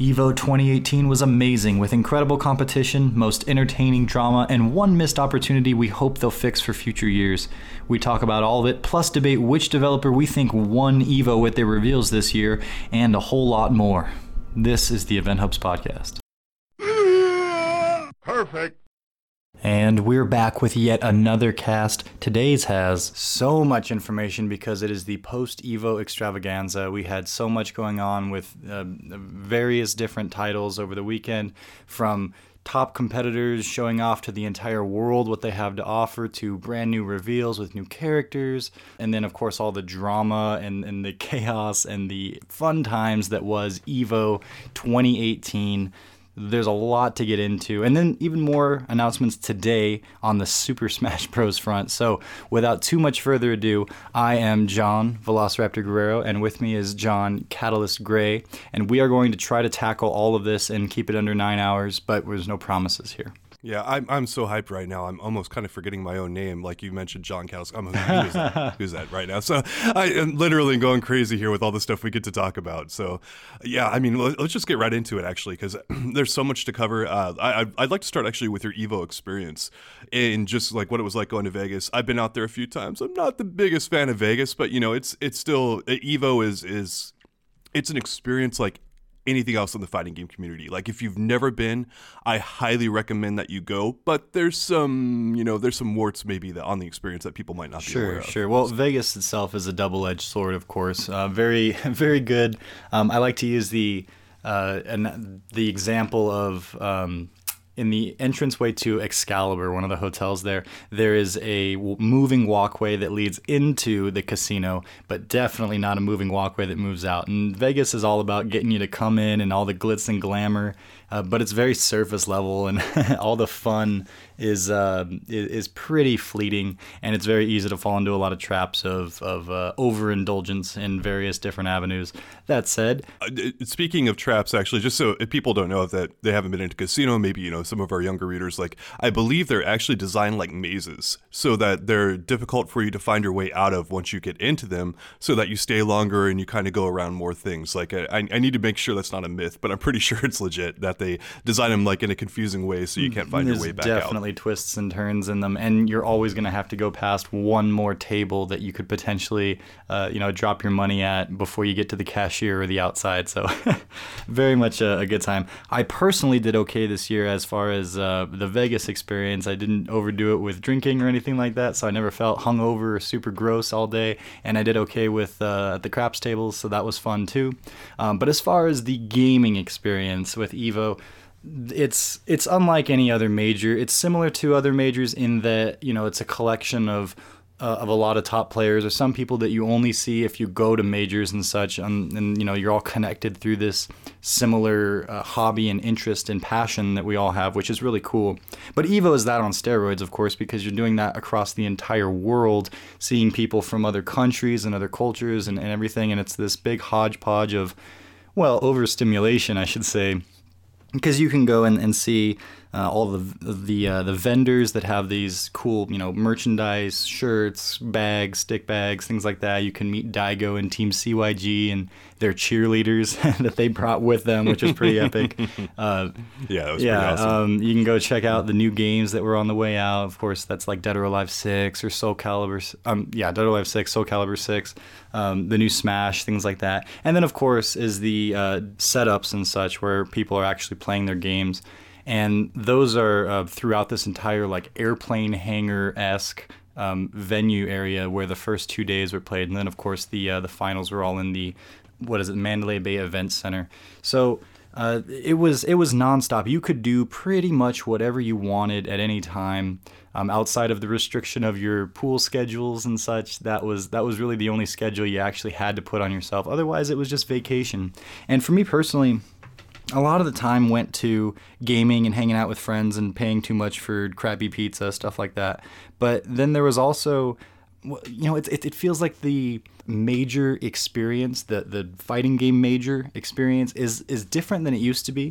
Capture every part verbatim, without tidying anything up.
E V O twenty eighteen was amazing, with incredible competition, most entertaining drama, and one missed opportunity we hope they'll fix for future years. We talk about all of it, plus debate which developer we think won E V O with their reveals this year, and a whole lot more. This is the Event Hubs Podcast. Perfect. And we're back with yet another cast. Today's has so much information because it is the post-E V O extravaganza. We had so much going on with uh, various different titles over the weekend, from top competitors showing off to the entire world what they have to offer, to brand new reveals with new characters, and then of course all the drama and, and the chaos and the fun times that was E V O twenty eighteen. There's a lot to get into, and then even more announcements today on the Super Smash Bros. Front. So without too much further ado, I am John Velociraptor Guerrero, and with me is John Catalyst Gray, and we are going to try to tackle all of this and keep it under nine hours, but there's no promises here. Yeah, I'm I'm so hyped right now. I'm almost kind of forgetting my own name. Like you mentioned, John Catalyst. I'm, who's, that? who's that right now? So I am literally going crazy here with all the stuff we get to talk about. So yeah, I mean, let's just get right into it, actually, because there's so much to cover. Uh, I, I'd like to start actually with your E V O experience and just like what it was like going to Vegas. I've been out there a few times. I'm not the biggest fan of Vegas, but you know, it's it's still E V O is is it's an experience like anything else in the fighting game community. Like if you've never been, I highly recommend that you go, but there's some, you know, there's some warts maybe that on the experience that people might not be sure, aware of. Sure, sure. Well, Vegas itself is a double-edged sword, of course. Uh, very, very good. Um, I like to use the, uh, an, the example of... Um, in the entranceway to Excalibur, one of the hotels there, there is a moving walkway that leads into the casino, but definitely not a moving walkway that moves out. And Vegas is all about getting you to come in and all the glitz and glamour, uh, but it's very surface level, and all the fun is uh, is pretty fleeting, and it's very easy to fall into a lot of traps of, of uh, overindulgence in various different avenues. That said... Uh, speaking of traps, actually, just so if people don't know if that they haven't been into casino, maybe, you know, some of our younger readers, like I believe they're actually designed like mazes so that they're difficult for you to find your way out of once you get into them, so that you stay longer and you kind of go around more things. Like I, I need to make sure that's not a myth, but I'm pretty sure it's legit that they design them like in a confusing way so you can't find There's your way back definitely out. Definitely twists and turns in them, and you're always going to have to go past one more table that you could potentially uh, you know, drop your money at before you get to the cashier or the outside. So very much a, a good time. I personally did okay this year as As far as uh, the Vegas experience. I didn't overdo it with drinking or anything like that, so I never felt hungover or super gross all day, and I did okay with uh, at the craps tables, so that was fun too. Um, but as far as the gaming experience with E V O, it's it's unlike any other major. It's similar to other majors in that, you know, it's a collection of Uh, of a lot of top players, or some people that you only see if you go to majors and such, um, and you know, you're all connected through this similar uh, hobby and interest and passion that we all have, which is really cool. But E V O is that on steroids, of course, because you're doing that across the entire world, seeing people from other countries and other cultures and, and everything, and it's this big hodgepodge of, well, overstimulation, I should say, because you can go and, and see Uh, all the the uh, the vendors that have these cool, you know, merchandise, shirts, bags, stick bags, things like that. You can meet Daigo and Team C Y G and their cheerleaders that they brought with them, which was pretty epic. Uh, yeah, that was yeah, pretty awesome. Um, you can go check out the new games that were on the way out. Of course, that's like Dead or Alive six or Soul Calibur. Um, yeah, Dead or Alive six, Soul Calibur six, um, the new Smash, things like that. And then, of course, is the uh, setups and such where people are actually playing their games. And those are uh, throughout this entire like airplane hangar-esque um, venue area where the first two days were played. And then, of course, the uh, the finals were all in the, what is it, Mandalay Bay Event Center. So uh, it was it was nonstop. You could do pretty much whatever you wanted at any time. Um, outside of the restriction of your pool schedules and such, that was that was really the only schedule you actually had to put on yourself. Otherwise, it was just vacation. And for me personally, a lot of the time went to gaming and hanging out with friends and paying too much for crappy pizza, stuff like that. But then there was also, you know, it it, it feels like the major experience, the, the fighting game major experience is, is different than it used to be.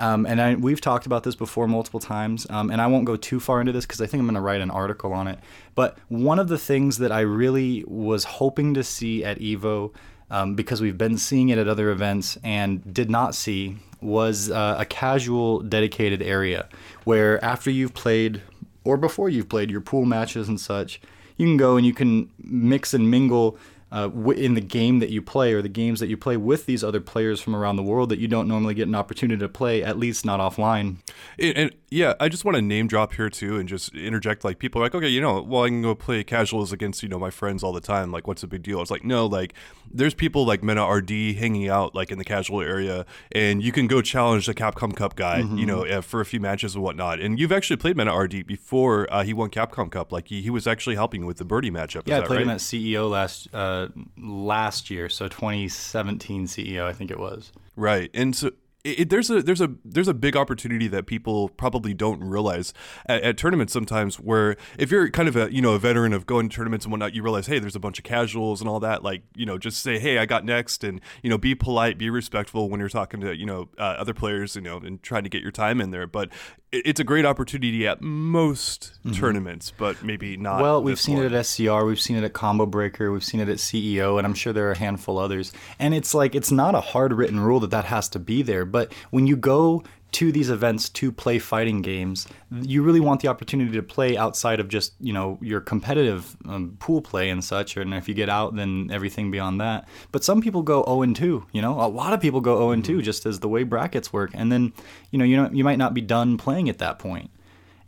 Um, and I, we've talked about this before multiple times, um, and I won't go too far into this because I think I'm going to write an article on it. But one of the things that I really was hoping to see at E V O um, because we've been seeing it at other events and did not see, was uh, a casual dedicated area where after you've played or before you've played your pool matches and such, you can go and you can mix and mingle uh, in the game that you play or the games that you play with these other players from around the world that you don't normally get an opportunity to play, at least not offline. And, and yeah, I just want to name drop here too and just interject, like, people are like, okay, you know, well, I can go play casuals against, you know, my friends all the time. Like, what's the big deal? It's like, no, like, there's people like Mena R D hanging out, like, in the casual area, and you can go challenge the Capcom Cup guy, mm-hmm. you know, for a few matches and whatnot. And you've actually played Mena R D before uh, he won Capcom Cup. Like, he, he was actually helping with the Birdie matchup. Yeah, is that I played right? him at C E O last uh, last year, so twenty seventeen C E O, I think it was. Right, and so it, it, there's a there's a there's a big opportunity that people probably don't realize at, at tournaments sometimes. Where if you're kind of a you know a veteran of going to tournaments and whatnot, you realize, hey, there's a bunch of casuals and all that. Like, you know, just say, hey, I got next, and you know, be polite, be respectful when you're talking to you know uh, other players, you know, and trying to get your time in there. But it's a great opportunity at most mm-hmm. tournaments, but maybe not. Well, we've seen more. It at S C R, we've seen it at Combo Breaker, we've seen it at C E O, and I'm sure there are a handful others. And it's like, it's not a hard written rule that that has to be there, but when you go to these events to play fighting games, you really want the opportunity to play outside of just, you know, your competitive um, pool play and such, and if you get out, then everything beyond that. But some people go oh and two, you know, a lot of people go oh and two mm-hmm. just as the way brackets work, and then, you know, you know, you might not be done playing at that point.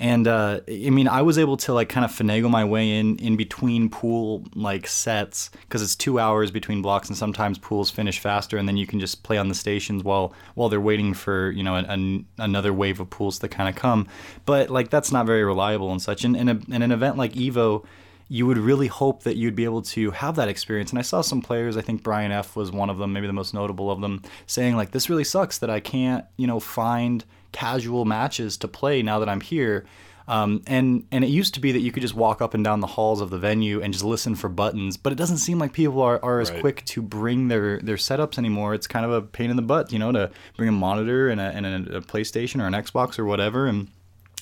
And uh, I mean, I was able to like kind of finagle my way in in between pool like sets, because it's two hours between blocks, and sometimes pools finish faster, and then you can just play on the stations while while they're waiting for you know an, an, another wave of pools to kind of come. But like that's not very reliable and such. And in, in, in an event like EVO, you would really hope that you'd be able to have that experience. And I saw some players, I think Brian F was one of them, maybe the most notable of them, saying like, this really sucks that I can't you know find casual matches to play now that I'm here. Um, and and it used to be that you could just walk up and down the halls of the venue and just listen for buttons, but it doesn't seem like people are, are as right. quick to bring their, their setups anymore. It's kind of a pain in the butt, you know, to bring a monitor and a, and a, a PlayStation or an Xbox or whatever and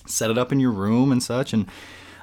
set it up in your room and such. And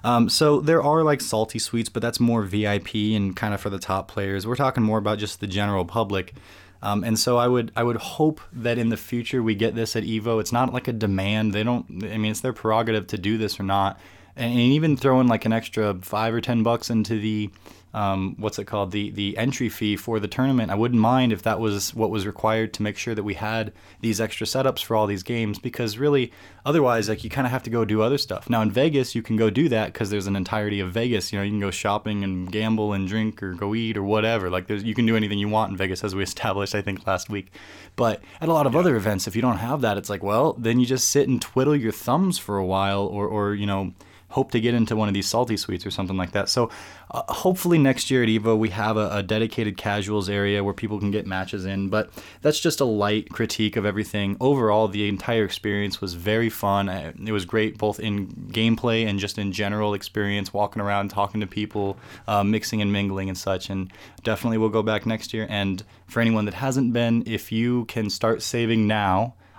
Um, so there are like salty suites, but that's more V I P and kind of for the top players. We're talking more about just the general public. Um, and so I would I would hope that in the future we get this at EVO. It's not like a demand. They don't, I mean, it's their prerogative to do this or not. And even throwing like an extra five or ten bucks into the, um, what's it called, the the entry fee for the tournament, I wouldn't mind if that was what was required to make sure that we had these extra setups for all these games, because really, otherwise, like you kind of have to go do other stuff. Now in Vegas, you can go do that because there's an entirety of Vegas. You know, you can go shopping and gamble and drink or go eat or whatever. Like there's, you can do anything you want in Vegas, as we established, I think, last week. But at a lot of yeah. other events, if you don't have that, it's like, well, then you just sit and twiddle your thumbs for a while, or or you know. hope to get into one of these salty suites or something like that. So uh, hopefully next year at EVO, we have a, a dedicated casuals area where people can get matches in, but that's just a light critique of everything. Overall, the entire experience was very fun. It was great, both in gameplay and just in general experience, walking around, talking to people, uh, mixing and mingling and such. And definitely we'll go back next year. And for anyone that hasn't been, if you can start saving now,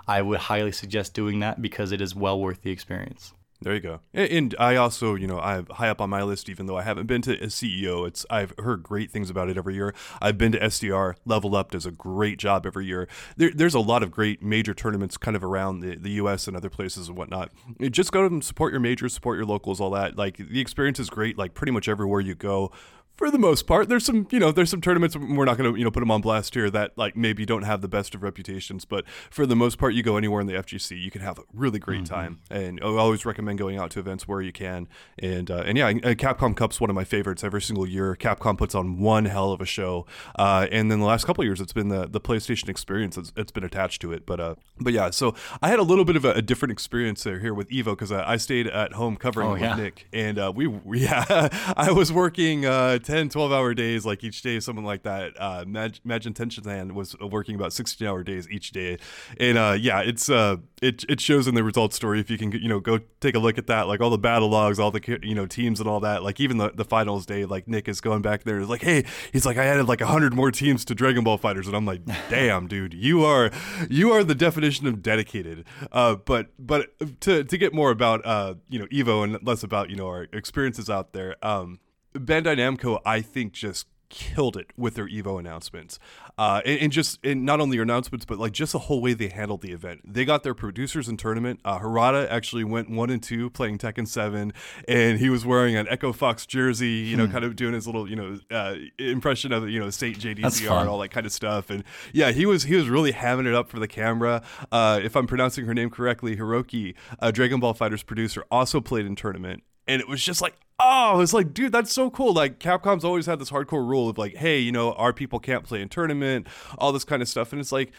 I would highly suggest doing that, because it is well worth the experience. There you go. And I also, you know, I'm high up on my list, even though I haven't been to a C E O. It's I've heard great things about it every year. I've been to S D R. Level Up does a great job every year. There, there's a lot of great major tournaments kind of around the, the U S and other places and whatnot. Just go and support your majors, support your locals, all that. Like, the experience is great, like, pretty much everywhere you go. For the most part, there's some, you know, there's some tournaments, we're not going to, you know, put them on blast here, that like maybe don't have the best of reputations, but for the most part, you go anywhere in the F G C, you can have a really great mm-hmm. time, and I always recommend going out to events where you can, and uh, and yeah, Capcom Cup's one of my favorites every single year. Capcom puts on one hell of a show, uh, and then the last couple of years, it's been the, the PlayStation experience that's it's been attached to it, but uh, but yeah, so I had a little bit of a, a different experience there here with EVO, because I, I stayed at home covering oh, with yeah. Nick, and uh, we, yeah, I was working uh, ten, twelve hour days, like each day, something like that. Uh, Maj- Majin Tenshinhan was working about sixteen hour days each day. And uh, yeah, it's uh, it it shows in the results story. If you can, you know, go take a look at that, like all the battle logs, all the, you know, teams and all that, like even the, the finals day, like Nick is going back there. It's like, hey, he's like, I added like one hundred more teams to Dragon Ball FighterZ. And I'm like, damn, dude, you are you are the definition of dedicated. Uh, but but to, to get more about, uh, you know, EVO and less about, you know, our experiences out there. Um, Bandai Namco, I think, just killed it with their E V O announcements. Uh, and, and just and not only your announcements, but like just the whole way they handled the event. They got their producers in tournament. Uh, Harada actually went one and two playing Tekken seven, and he was wearing an Echo Fox jersey, you know, hmm. kind of doing his little, you know, uh, impression of, you know, state J D C R and all that kind of stuff. And yeah, he was he was really hamming it up for the camera. Uh, if I'm pronouncing her name correctly, Hiroki, uh, Dragon Ball FighterZ producer, also played in tournament. And it was just like, oh, it's like, dude, that's so cool. Like, Capcom's always had this hardcore rule of like, hey, you know, our people can't play in tournament, all this kind of stuff. And it's like,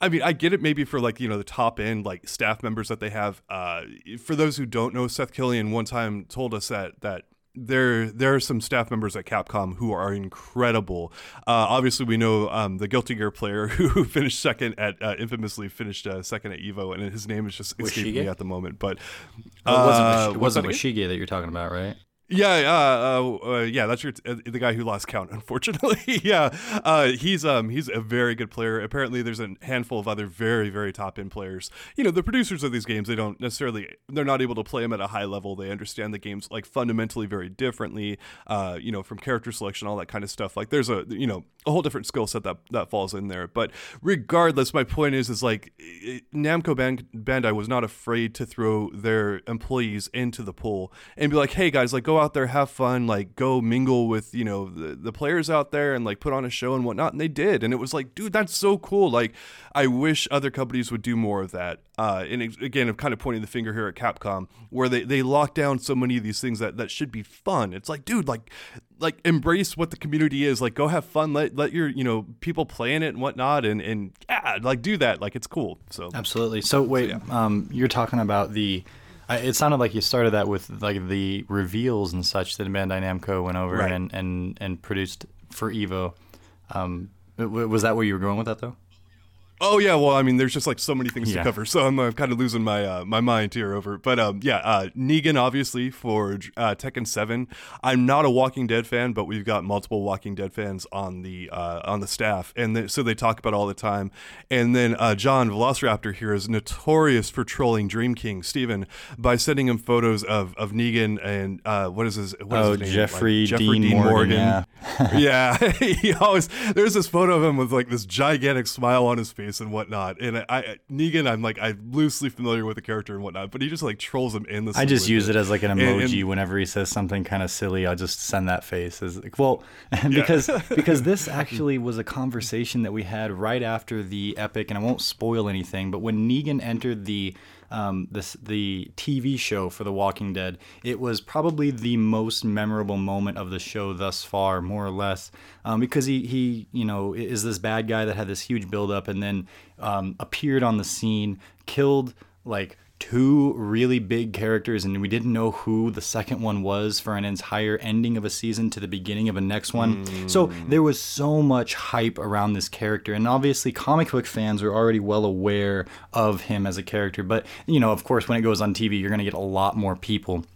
I mean, I get it maybe for like, you know, the top end, like staff members that they have. Uh, for those who don't know, Seth Killian one time told us that that there there are some staff members at Capcom who are incredible. Uh, obviously, we know um, the Guilty Gear player who finished second at, uh, infamously finished uh, second at EVO, and his name is just escaping me at the moment. But uh, oh, it wasn't Washige that you're talking about, right? Yeah, uh, uh, uh, yeah, that's your t- the guy who lost count, unfortunately. yeah, uh, he's um he's a very good player. Apparently, there's a handful of other very very top end players. You know, the producers of these games, they don't necessarily they're not able to play them at a high level. They understand the games like fundamentally very differently. Uh, you know, from character selection, all that kind of stuff. Like, there's a you know a whole different skill set that that falls in there. But regardless, my point is is like it, Namco Band- Bandai was not afraid to throw their employees into the pool and be like, hey guys, like go out there, have fun, like go mingle with you know the, the players out there and like put on a show and whatnot. And they did, and it was like, dude, that's so cool. Like, I wish other companies would do more of that. Uh and again, I'm kind of pointing the finger here at Capcom, where they they lock down so many of these things that that should be fun. It's like, dude, like like embrace what the community is. Like, go have fun, let let your you know people play in it and whatnot, and and yeah, like do that. Like, it's cool. So absolutely. So wait, so, yeah. um you're talking about the it sounded like you started that with like the reveals and such that Bandai Namco went over right. and, and, and produced for EVO. Um, was that where you were going with that, though? Oh, yeah. Well, I mean, there's just like so many things yeah. to cover. So I'm uh, kind of losing my uh, my mind here over it. But um, yeah, uh, Negan, obviously, for uh, Tekken seven. I'm not a Walking Dead fan, but we've got multiple Walking Dead fans on the uh, on the staff. And they, so they talk about it all the time. And then uh, John, Velociraptor here, is notorious for trolling Dream King, Steven, by sending him photos of, of Negan and uh, what is his, what is oh, his name? Jeffrey, like, Jeffrey Dean, Dean Morgan. Morgan. Yeah. yeah. he always, there's this photo of him with like this gigantic smile on his face and whatnot, and I, I Negan, I'm like I'm loosely familiar with the character and whatnot, but he just like trolls him in the. I just use it as like an emoji and, and, whenever he says something kind of silly. I just send that face as like, well, because yeah. because this actually was a conversation that we had right after the epic, and I won't spoil anything. But when Negan entered the um this the T V show for The Walking Dead, it was probably the most memorable moment of the show thus far, more or less, um, because he he you know is this bad guy that had this huge buildup and then um, appeared on the scene, killed like two really big characters, and we didn't know who the second one was for an entire ending of a season to the beginning of a next one. Mm. So there was so much hype around this character, and obviously comic book fans were already well aware of him as a character, but you know, of course, when it goes on T V, you're going to get a lot more people.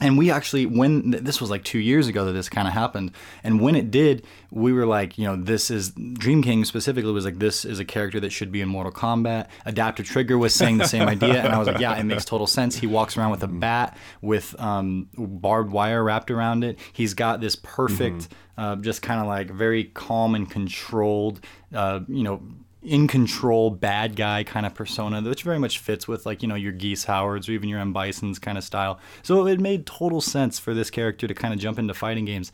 And we actually, when this was like two years ago that this kind of happened, and when it did, we were like, you know, this is Dream King specifically was like, this is a character that should be in Mortal Kombat. Adaptive Trigger was saying the same idea, and I was like, yeah, it makes total sense. He walks around with a bat with um, barbed wire wrapped around it. He's got this perfect, mm-hmm. uh, just kind of like very calm and controlled, uh, you know, in control bad guy kind of persona, which very much fits with like, you know, your Geese Howards or even your M. Bison's kind of style. So it made total sense for this character to kind of jump into fighting games.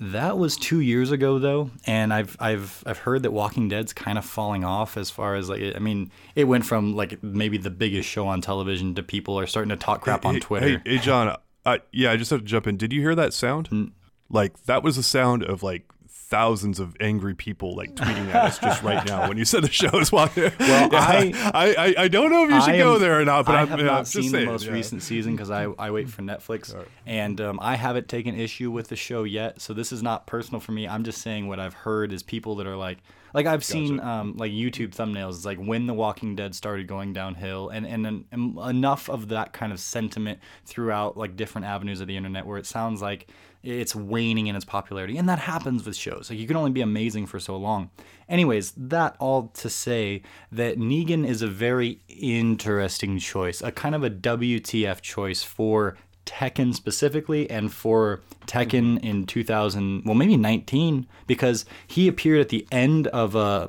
That was two years ago though, and I've I've I've heard that Walking Dead's kind of falling off as far as like, I mean, it went from like maybe the biggest show on television to people are starting to talk crap on hey, Twitter. Hey, hey John, uh, yeah, I just have to jump in. Did you hear that sound? Mm. Like that was the sound of like thousands of angry people like tweeting at us just right now when you said the show is walking. Well, yeah, I, I I don't know if you should am, go there or not, but I I'm, have yeah, not I'm seen just saying, the most yeah. recent season because I, I wait for Netflix, right. and um, I haven't taken issue with the show yet, so this is not personal for me. I'm just saying what I've heard is people that are like, like I've gotcha. seen um, like YouTube thumbnails. It's like when The Walking Dead started going downhill, and, and and enough of that kind of sentiment throughout like different avenues of the internet where it sounds like it's waning in its popularity, and that happens with shows. Like, you can only be amazing for so long. Anyways, that all to say that Negan is a very interesting choice, a kind of a W T F choice for Tekken specifically and for Tekken in two thousand, well, maybe nineteen, because he appeared at the end of a.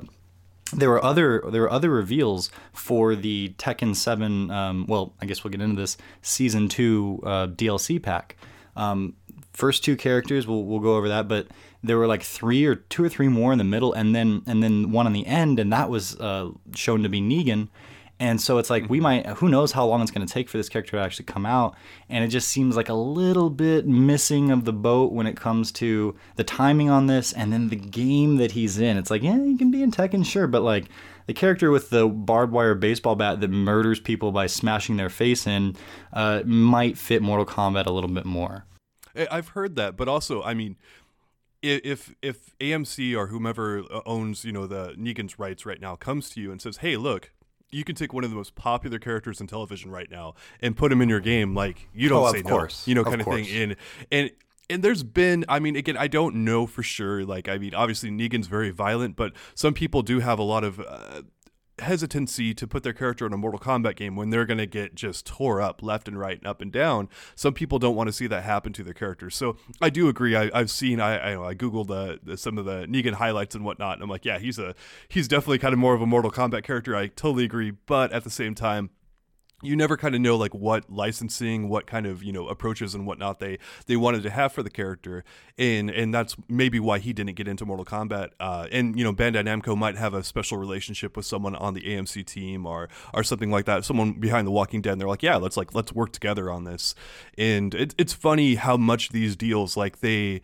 There were other there were other reveals for the Tekken seven. Um, well, I guess we'll get into this season two uh, D L C pack. Um, first two characters, we'll we'll go over that, but there were like three or two or three more in the middle, and then and then one on the end, and that was uh, shown to be Negan. And so it's like, we might, who knows how long it's going to take for this character to actually come out. And it just seems like a little bit missing of the boat when it comes to the timing on this and then the game that he's in. It's like, yeah, he can be in Tekken, sure. But like the character with the barbed wire baseball bat that murders people by smashing their face in uh, might fit Mortal Kombat a little bit more. I've heard that. But also, I mean, if if A M C or whomever owns, you know, the Negan's rights right now comes to you and says, hey, look, you can take one of the most popular characters in television right now and put him in your game, like, you don't oh, say no, you know, kind of, of thing. And and and there's been, I mean, again, I don't know for sure. Like, I mean, obviously Negan's very violent, but some people do have a lot of uh, hesitancy to put their character in a Mortal Kombat game when they're going to get just tore up left and right and up and down. Some people don't want to see that happen to their characters. So I do agree. I, I've seen, I I, I Googled uh, the, some of the Negan highlights and whatnot. And I'm like, yeah, he's a, he's definitely kind of more of a Mortal Kombat character. I totally agree. But at the same time, you never kind of know like what licensing, what kind of, you know, approaches and whatnot they, they wanted to have for the character. And and that's maybe why he didn't get into Mortal Kombat. Uh, and, you know, Bandai Namco might have a special relationship with someone on the A M C team or or something like that. Someone behind The Walking Dead. And they're like, yeah, let's like let's work together on this. And it, it's funny how much these deals, like they...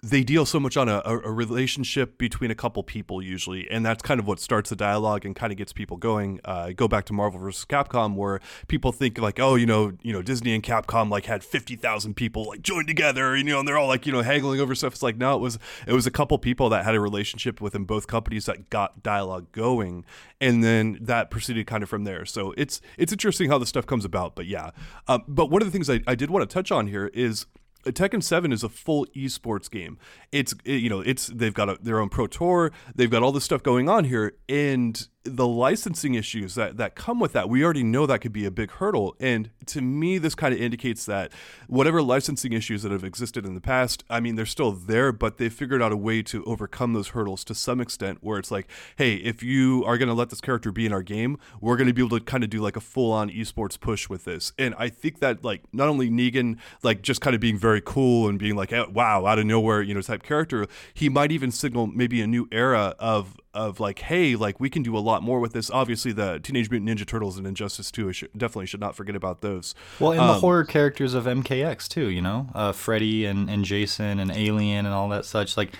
they deal so much on a, a relationship between a couple people usually. And that's kind of what starts the dialogue and kind of gets people going. Uh, go back to Marvel versus Capcom, where people think like, oh, you know, you know, Disney and Capcom like had fifty thousand people like joined together, you know, and they're all like, you know, haggling over stuff. It's like, no, it was, it was a couple people that had a relationship within both companies that got dialogue going. And then that proceeded kind of from there. So it's, it's interesting how this stuff comes about, but yeah. Uh, but one of the things I, I did want to touch on here is, Tekken seven is a full esports game. It's it, you know it's they've got a, their own pro tour. They've got all this stuff going on here, and the licensing issues that that come with that, we already know that could be a big hurdle. And to me, this kind of indicates that whatever licensing issues that have existed in the past, I mean, they're still there, but they figured out a way to overcome those hurdles to some extent, where it's like, hey, if you are going to let this character be in our game, we're going to be able to kind of do like a full-on esports push with this. And I think that like not only Negan like just kind of being very cool and being like, hey, wow, out of nowhere, you know, type character, he might even signal maybe a new era of of like, hey, like we can do a lot more with this. Obviously the Teenage Mutant Ninja Turtles and Injustice two, should, definitely should not forget about those. Well, and um, the horror characters of M K X too, you know, uh, Freddy and, and Jason and Alien and all that such, like,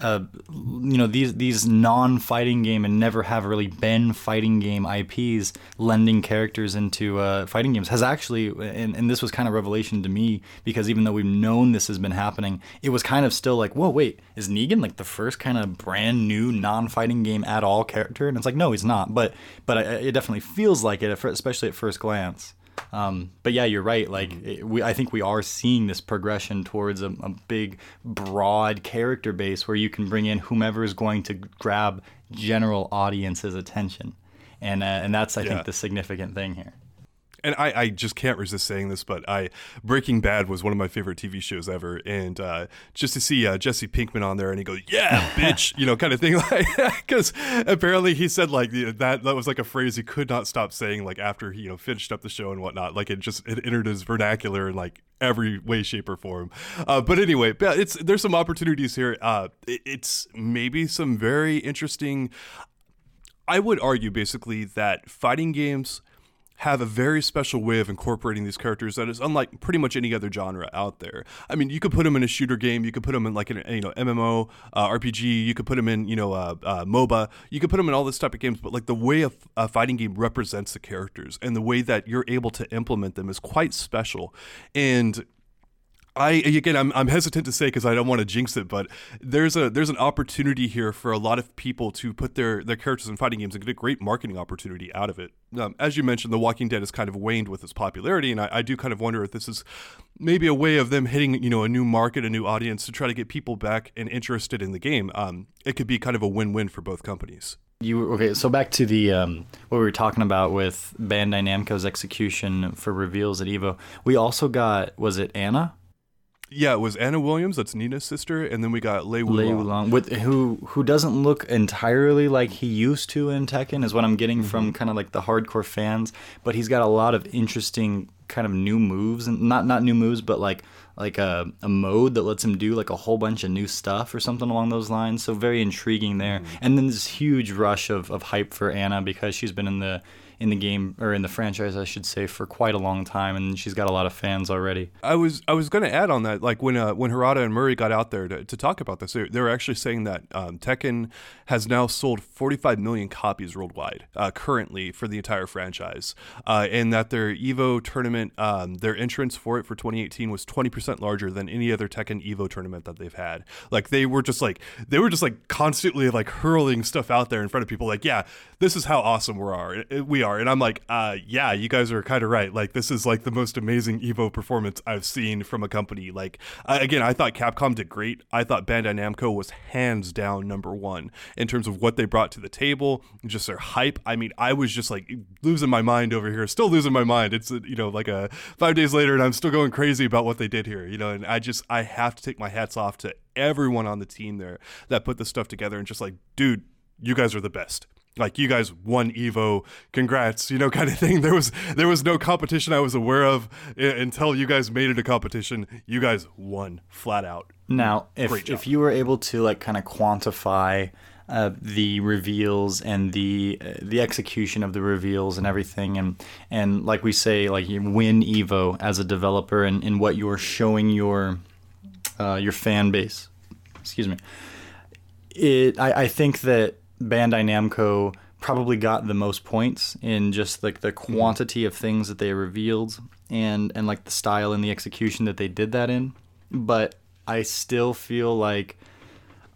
uh, you know, these, these non-fighting game and never have really been fighting game I Ps lending characters into uh, fighting games has actually, and, and this was kind of revelation to me, because even though we've known this has been happening, it was kind of still like, whoa, wait, is Negan like the first kind of brand new non-fighting game at all character? And it's like, no, he's not. But but it definitely feels like it, especially at first glance. Um, but yeah, you're right. Like it, we, I think we are seeing this progression towards a, a big, broad character base where you can bring in whomever is going to grab general audience's attention, and uh, and that's I yeah. think the significant thing here. And I, I just can't resist saying this, but I Breaking Bad was one of my favorite T V shows ever. And uh, just to see uh, Jesse Pinkman on there and he goes, yeah, bitch, you know, kind of thing. Because like, apparently he said like you know, that that was like a phrase he could not stop saying like after he you know, finished up the show and whatnot. Like it just it entered his vernacular in like every way, shape or form. Uh, but anyway, it's there's some opportunities here. Uh, it, it's maybe some very interesting. I would argue basically that fighting games have a very special way of incorporating these characters that is unlike pretty much any other genre out there. I mean, you could put them in a shooter game, you could put them in like an you know M M O, uh, R P G, you could put them in you know uh, uh, MOBA, you could put them in all this type of games. But like the way a, a fighting game represents the characters and the way that you're able to implement them is quite special. And I again, I'm I'm hesitant to say because I don't want to jinx it, but there's a there's an opportunity here for a lot of people to put their, their characters in fighting games and get a great marketing opportunity out of it. Um, as you mentioned, The Walking Dead has kind of waned with its popularity, and I, I do kind of wonder if this is maybe a way of them hitting you know a new market, a new audience to try to get people back and interested in the game. Um, it could be kind of a win-win for both companies. you were, okay, so back to the um, what we were talking about with Bandai Namco's execution for reveals at EVO. We also got, was it Anna? Yeah, it was Anna Williams. That's Nina's sister, and then we got Lei Wulong, Lei Wulong with who who doesn't look entirely like he used to in Tekken, is what I'm getting mm-hmm. from kind of like the hardcore fans. But he's got a lot of interesting kind of new moves, and not not new moves, but like like a, a mode that lets him do like a whole bunch of new stuff or something along those lines. So very intriguing there. Mm-hmm. And then this huge rush of of hype for Anna because she's been in the in the game, or in the franchise, I should say, for quite a long time, and she's got a lot of fans already. I was I was going to add on that, like when uh, when Harada and Murray got out there to, to talk about this, they, they were actually saying that um, Tekken has now sold forty-five million copies worldwide uh, currently for the entire franchise, uh, and that their EVO tournament, um, their entrance for it for twenty eighteen was twenty percent larger than any other Tekken EVO tournament that they've had. Like they were just like they were just like constantly like hurling stuff out there in front of people, like, yeah, this is how awesome we are. It, it, we are. And I'm like, uh, yeah, you guys are kind of right. Like, this is like the most amazing EVO performance I've seen from a company. Like, uh, again, I thought Capcom did great. I thought Bandai Namco was hands down number one in terms of what they brought to the table, just their hype. I mean, I was just like losing my mind over here, still losing my mind. It's, you know, like a five days later and I'm still going crazy about what they did here, you know, and I just, I have to take my hats off to everyone on the team there that put this stuff together and just like, dude, you guys are the best. Like, you guys won EVO, congrats, you know, kind of thing. There was there was no competition I was aware of until you guys made it a competition. You guys won flat out. Now, if if you were able to like kind of quantify uh, the reveals and the uh, the execution of the reveals and everything, and and like we say, like you win EVO as a developer, and, and what you're showing your uh, your fan base. Excuse me. It I, I think that Bandai Namco probably got the most points in just like the quantity of things that they revealed and and like the style and the execution that they did that in. But I still feel like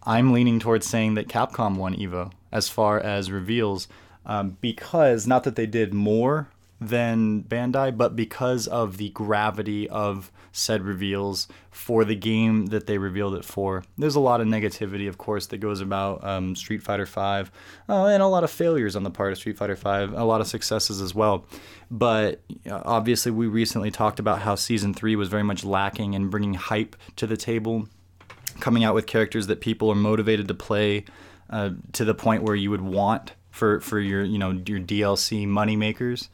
I'm leaning towards saying that Capcom won EVO as far as reveals, um, because not that they did more than Bandai, but because of the gravity of said reveals for the game that they revealed it for. There's a lot of negativity, of course, that goes about um, Street Fighter V, uh, and a lot of failures on the part of Street Fighter V, a lot of successes as well. But uh, obviously we recently talked about how Season three was very much lacking in bringing hype to the table, coming out with characters that people are motivated to play uh, to the point where you would want for, for your, you know, your D L C moneymakers.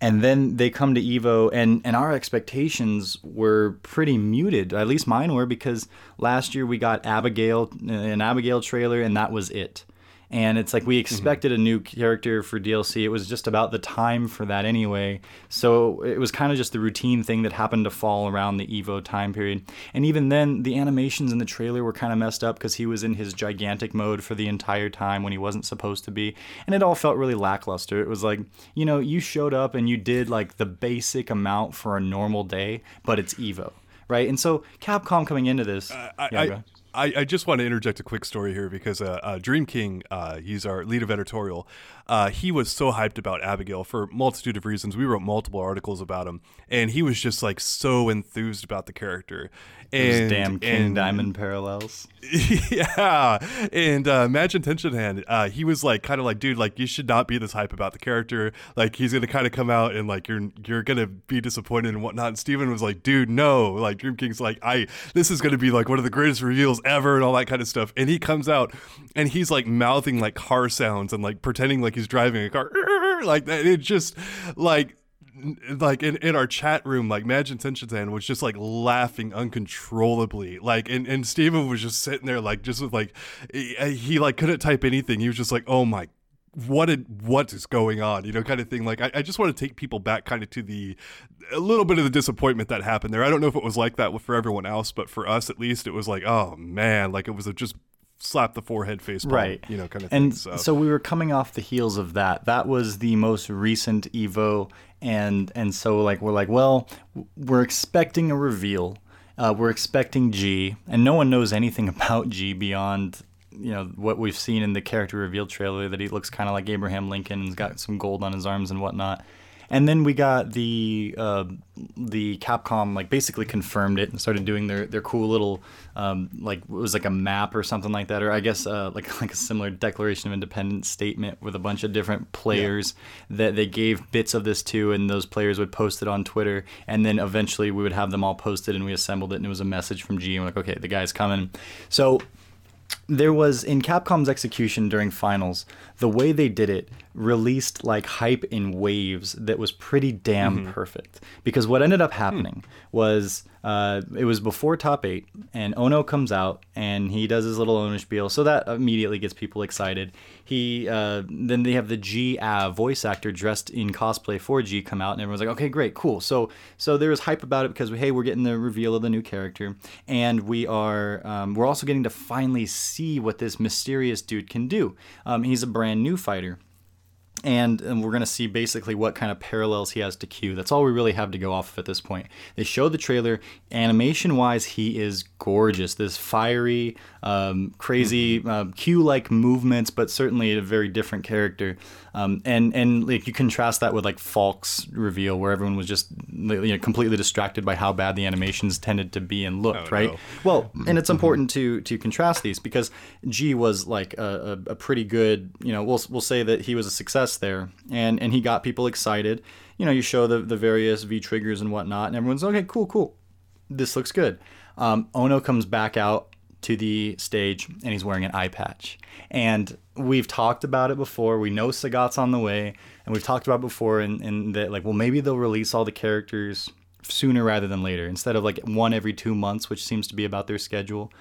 And then they come to EVO, and, and our expectations were pretty muted. At least mine were, because last year we got Abigail, an Abigail trailer, and that was it. And it's like we expected mm-hmm. a new character for D L C. It was just about the time for that anyway. So it was kind of just the routine thing that happened to fall around the EVO time period. And even then, the animations in the trailer were kind of messed up because he was in his gigantic mode for the entire time when he wasn't supposed to be. And it all felt really lackluster. It was like, you know, you showed up and you did like the basic amount for a normal day, but it's EVO, right? And so Capcom coming into this... Uh, I, yeah, I, bro. I, I just want to interject a quick story here because uh, uh, Dream King, uh, he's our lead of editorial. Uh, he was so hyped about Abigail for a multitude of reasons. We wrote multiple articles about him, and he was just like so enthused about the character. And those damn King and, Diamond parallels. Yeah, and uh, Majin Tenshinhan, uh, he was like kind of like, dude, like you should not be this hype about the character. Like he's gonna kind of come out and like you're you're gonna be disappointed and whatnot. And Steven was like, dude, no. Like Dream King's like, I this is gonna be like one of the greatest reveals ever and all that kind of stuff. And he comes out and he's like mouthing like car sounds and like pretending like he's driving a car like that. It just like like in, in our chat room, like Majin Tenshinhan was just like laughing uncontrollably, like and, and Steven was just sitting there like just with like he, he like couldn't type anything. He was just like, oh my, what did what is going on, you know, kind of thing. Like I, I just want to take people back kind of to the a little bit of the disappointment that happened there. I don't know if it was like that for everyone else, but for us at least it was like, oh man, like it was a just slap the forehead face palm, right, you know, kind of and thing. So. so we were coming off the heels of that. That was the most recent EVO, and and so like we're like, well, we're expecting a reveal, uh, we're expecting G, and no one knows anything about G beyond, you know, what we've seen in the character reveal trailer, that he looks kind of like Abraham Lincoln and's got some gold on his arms and whatnot. And then we got the uh, the Capcom like basically confirmed it and started doing their their cool little um, like it was like a map or something like that, or I guess uh, like like a similar Declaration of Independence statement with a bunch of different players yeah. that they gave bits of this to, and those players would post it on Twitter, and then eventually we would have them all posted and we assembled it, and it was a message from G and we're like, okay, the guy's coming. So there was, in Capcom's execution during finals, the way they did it released like hype in waves that was pretty damn mm-hmm. perfect. Because what ended up happening mm. was uh, it was before top eight, and Ono comes out and he does his little Ono spiel, so that immediately gets people excited. He uh, then they have the G uh, voice actor dressed in cosplay for G come out, and everyone's like, okay, great, cool. So so there was hype about it because hey, we're getting the reveal of the new character, and we are um, we're also getting to finally see what this mysterious dude can do. Um, he's a brand new fighter. And, and we're going to see basically what kind of parallels he has to Q. That's all we really have to go off of at this point. They showed the trailer. Animation-wise, he is gorgeous. This fiery, um, crazy mm-hmm. uh, Q-like movements, but certainly a very different character. Um, and and like you contrast that with like Falk's reveal, where everyone was just you know, completely distracted by how bad the animations tended to be and looked, oh, right? No. Well, and it's important to to contrast these because G was like a, a, a pretty good, you know, we'll we'll say that he was a success there, and and he got people excited. You know, you show the the various V triggers and whatnot, and everyone's okay, cool, cool, this looks good. Um, Ono comes back out to the stage, and he's wearing an eye patch. And we've talked about it before. We know Sagat's on the way, and we've talked about it before in, in that, like, well, maybe they'll release all the characters sooner rather than later instead of, like, one every two months, which seems to be about their schedule.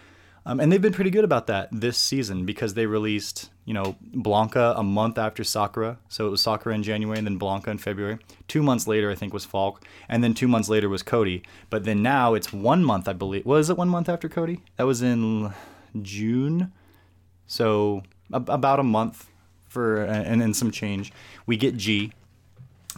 Um, and they've been pretty good about that this season because they released, you know, Blanca a month after Sakura. So it was Sakura in January and then Blanca in February. Two months later, I think, was Falk. And then two months later was Cody. But then now it's one month, I believe. Was it one month after Cody? That was in June. So a- about a month for, and then some change. We get G.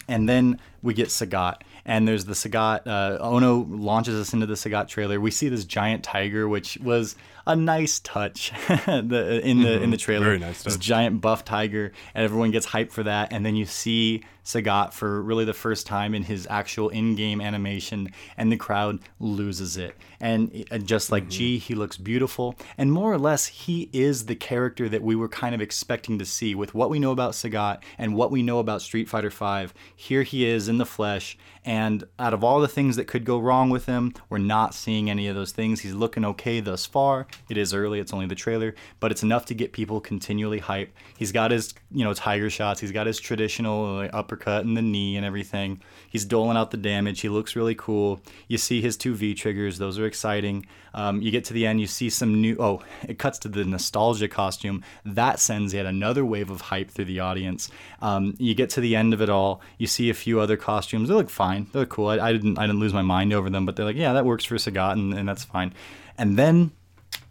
And then we get Sagat, and there's the Sagat, uh, Ono launches us into the Sagat trailer. We see this giant tiger, which was a nice touch the, in the mm-hmm. in the trailer. Very nice touch. This giant buff tiger, and everyone gets hyped for that. And then you see Sagat for really the first time in his actual in-game animation, and the crowd loses it. And, and just like mm-hmm. G, he looks beautiful. And more or less, he is the character that we were kind of expecting to see with what we know about Sagat and what we know about Street Fighter V. Here he is in the flesh, and out of all the things that could go wrong with him, we're not seeing any of those things. He's looking okay thus far. It is early, it's only the trailer, but it's enough to get people continually hyped. He's got his, you know, tiger shots, he's got his traditional like, uppercut and the knee and everything. He's doling out the damage, he looks really cool. You see his two V triggers, those are exciting. Um, you get to the end, you see some new, oh, it cuts to the nostalgia costume. That sends yet another wave of hype through the audience. Um, you get to the end of it all, you see a few other costumes, they look fine, they look cool. I, I didn't I didn't lose my mind over them, but they're like, yeah, that works for Sagat, and, and that's fine. And then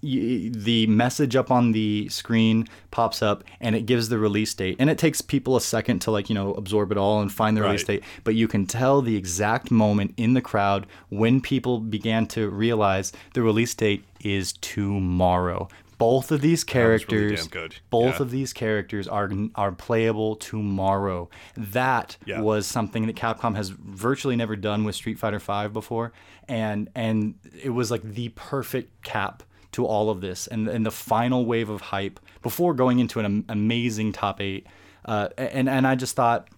you, the message up on the screen pops up, and it gives the release date. And it takes people a second to, like, you know, absorb it all and find the right. release date. But you can tell the exact moment in the crowd when people began to realize the release date is tomorrow. Both of these characters, really both yeah. of these characters are are playable tomorrow. That yeah. was something that Capcom has virtually never done with Street Fighter V before, and and it was like the perfect cap to all of this, and and the final wave of hype before going into an amazing top eight. Uh, and and I just thought,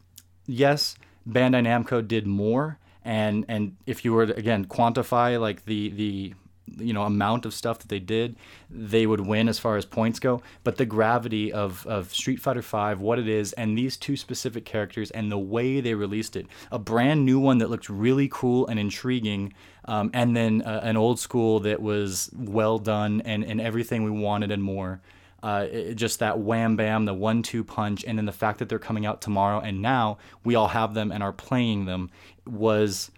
yes, Bandai Namco did more, and and if you were to, again, quantify like the the. you know, amount of stuff that they did, they would win as far as points go. But the gravity of, of Street Fighter V, what it is, and these two specific characters and the way they released it, a brand new one that looked really cool and intriguing, um, and then uh, an old school that was well done and, and everything we wanted and more. Uh, it, just that wham bam, the one two punch, and then the fact that they're coming out tomorrow and now we all have them and are playing them was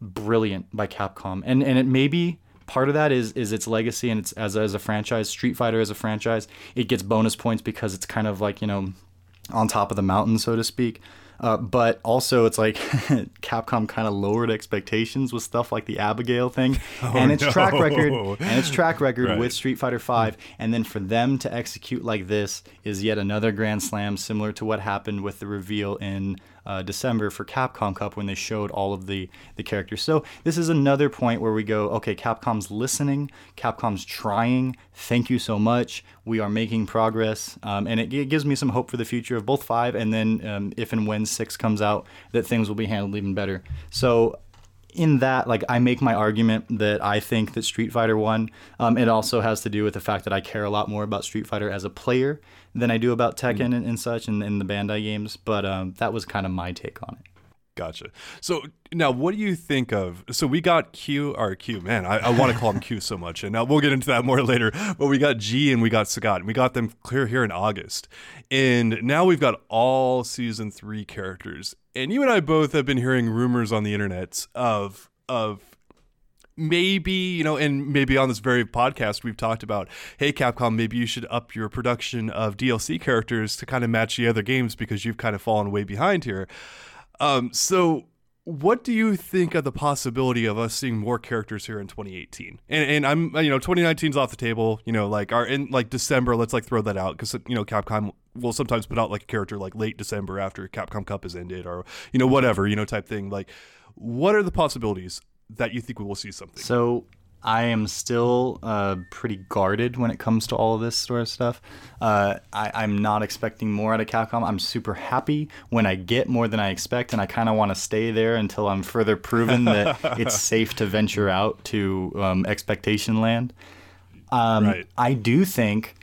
brilliant by Capcom. And, and it maybe... Part of that is is its legacy and it's as as a franchise. Street Fighter as a franchise, it gets bonus points because it's kind of like, you know, on top of the mountain, so to speak. Uh, but also, it's like Capcom kind of lowered expectations with stuff like the Abigail thing, oh, and its no. track record, and its track record right. with Street Fighter V, and then for them to execute like this is yet another grand slam, similar to what happened with the reveal in uh, December for Capcom Cup when they showed all of the, the characters. So this is another point where we go, okay, Capcom's listening, Capcom's trying, thank you so much, we are making progress, um, and it, it gives me some hope for the future of both five, and then um, if and when six comes out, that things will be handled even better. So in that, like, I make my argument that I think that Street Fighter one, um, it also has to do with the fact that I care a lot more about Street Fighter as a player than I do about Tekken mm-hmm. and, and such and, and the Bandai games, but um, that was kind of my take on it. Gotcha. So now what do you think of, so we got Q, or Q, man, I, I want to call him Q so much, and now we'll get into that more later, but we got G and we got Sagat, and we got them clear here in August. And now we've got all season three characters. And you and I both have been hearing rumors on the internet of of maybe, you know, and maybe on this very podcast we've talked about, hey, Capcom, maybe you should up your production of D L C characters to kind of match the other games because you've kind of fallen way behind here. Um, so what do you think of the possibility of us seeing more characters here in twenty eighteen? And and I'm, you know, twenty nineteen's off the table, you know, like our in like December, let's like throw that out, cuz you know Capcom will sometimes put out like a character like late December after Capcom Cup has ended, or you know whatever, you know, type thing. Like, what are the possibilities that you think we will see something? So I am still uh, pretty guarded when it comes to all of this sort of stuff. Uh, I, I'm not expecting more out of Capcom. I'm super happy when I get more than I expect, and I kind of want to stay there until I'm further proven that it's safe to venture out to um, expectation land. Um, right. I do think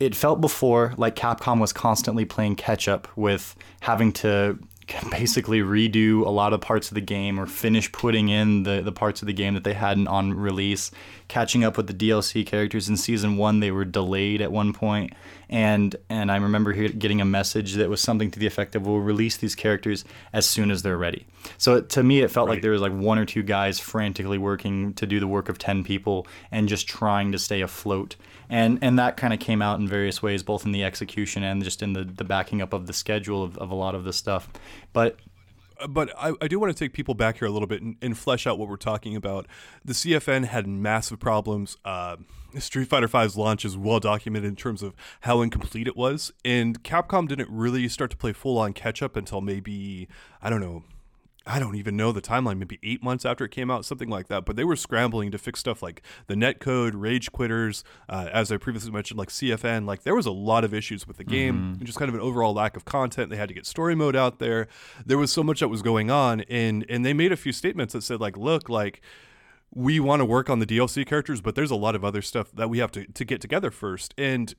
it felt before like Capcom was constantly playing catch-up with having to basically redo a lot of parts of the game or finish putting in the, the parts of the game that they hadn't on release, catching up with the D L C characters. In season one, they were delayed at one point, and and I remember getting a message that was something to the effect of, we'll release these characters as soon as they're ready. So it, to me, it felt right. like there was like one or two guys frantically working to do the work of ten people and just trying to stay afloat. And and that kind of came out in various ways, both in the execution and just in the, the backing up of the schedule of, of a lot of this stuff. But but I, I do want to take people back here a little bit and, and flesh out what we're talking about. The C F N had massive problems. Uh, Street Fighter V's launch is well documented in terms of how incomplete it was. And Capcom didn't really start to play full-on catch-up until maybe, I don't know, I don't even know the timeline, maybe eight months after it came out, something like that. But they were scrambling to fix stuff like the netcode, rage quitters, uh, as I previously mentioned, like C F N. Like, there was a lot of issues with the game, mm-hmm. and just kind of an overall lack of content. They had to get story mode out there. There was so much that was going on, and and they made a few statements that said, like, look, like, we want to work on the D L C characters, but there's a lot of other stuff that we have to, to get together first. And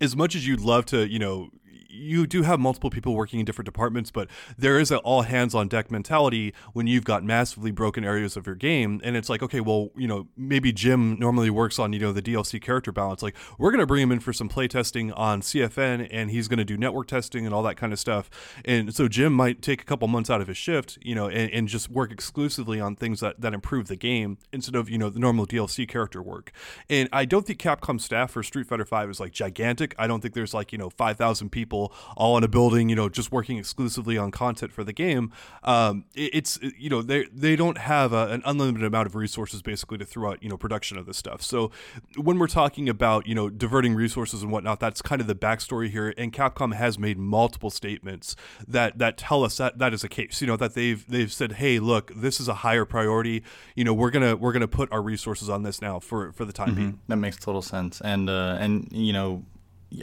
as much as you'd love to, you know, you do have multiple people working in different departments, but there is an all hands on deck mentality when you've got massively broken areas of your game. And it's like, okay, well, you know, maybe Jim normally works on, you know, the D L C character balance. Like, we're going to bring him in for some play testing on C F N, and he's going to do network testing and all that kind of stuff. And so Jim might take a couple months out of his shift, you know, and, and just work exclusively on things that, that improve the game instead of, you know, the normal D L C character work. And I don't think Capcom staff for Street Fighter V is like gigantic. I don't think there's like, you know, five thousand people all in a building, you know, just working exclusively on content for the game. Um, it, it's, you know, they they don't have a, an unlimited amount of resources basically to throw out, you know, production of this stuff. So when we're talking about, you know, diverting resources and whatnot, that's kind of the backstory here. And Capcom has made multiple statements that that tell us that that is the case, you know, that they've they've said, hey, look, this is a higher priority. You know, we're going to we're going to put our resources on this now for, for the time mm-hmm. being. That makes total sense. And uh, and, you know,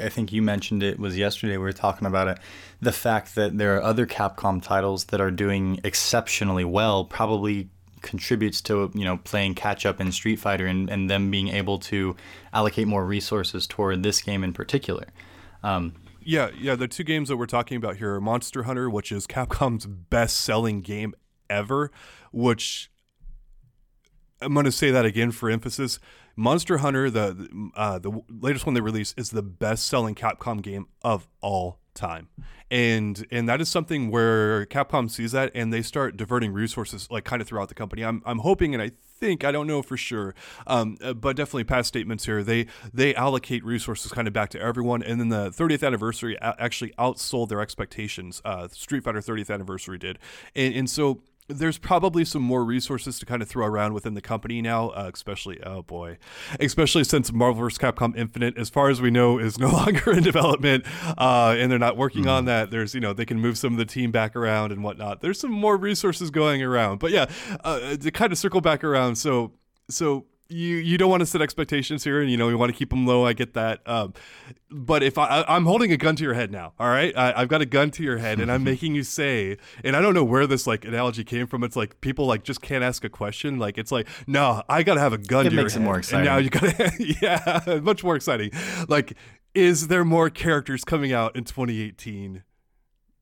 I think you mentioned it was yesterday we were talking about it, the fact that there are other Capcom titles that are doing exceptionally well probably contributes to, you know, playing catch up in Street Fighter and, and them being able to allocate more resources toward this game in particular. Um, yeah, yeah. The two games that we're talking about here are Monster Hunter, which is Capcom's best selling game ever, which I'm going to say that again for emphasis. Monster Hunter, the uh, the latest one they released, is the best-selling Capcom game of all time, and and that is something where Capcom sees that and they start diverting resources like kind of throughout the company. I'm I'm hoping, and I think, I don't know for sure, um, but definitely past statements here, they they allocate resources kind of back to everyone. And then the thirtieth anniversary actually outsold their expectations. Uh, Street Fighter thirtieth anniversary did, and and so. there's probably some more resources to kind of throw around within the company now, uh, especially, oh boy, especially since Marvel versus. Capcom Infinite, as far as we know, is no longer in development, uh, and they're not working mm-hmm. on that. There's, you know, they can move some of the team back around and whatnot. There's some more resources going around, but yeah, uh, to kind of circle back around. So, so you, you don't want to set expectations here, and, you know, we want to keep them low. I get that. Um, but if I, I, I'm holding a gun to your head now, all right, I, I've got a gun to your head and I'm making you say, and I don't know where this like analogy came from. It's like people like just can't ask a question. Like, it's like, no, I got to have a gun to your head. It makes it more exciting. Now you got to, yeah, much more exciting. Like, is there more characters coming out in twenty eighteen?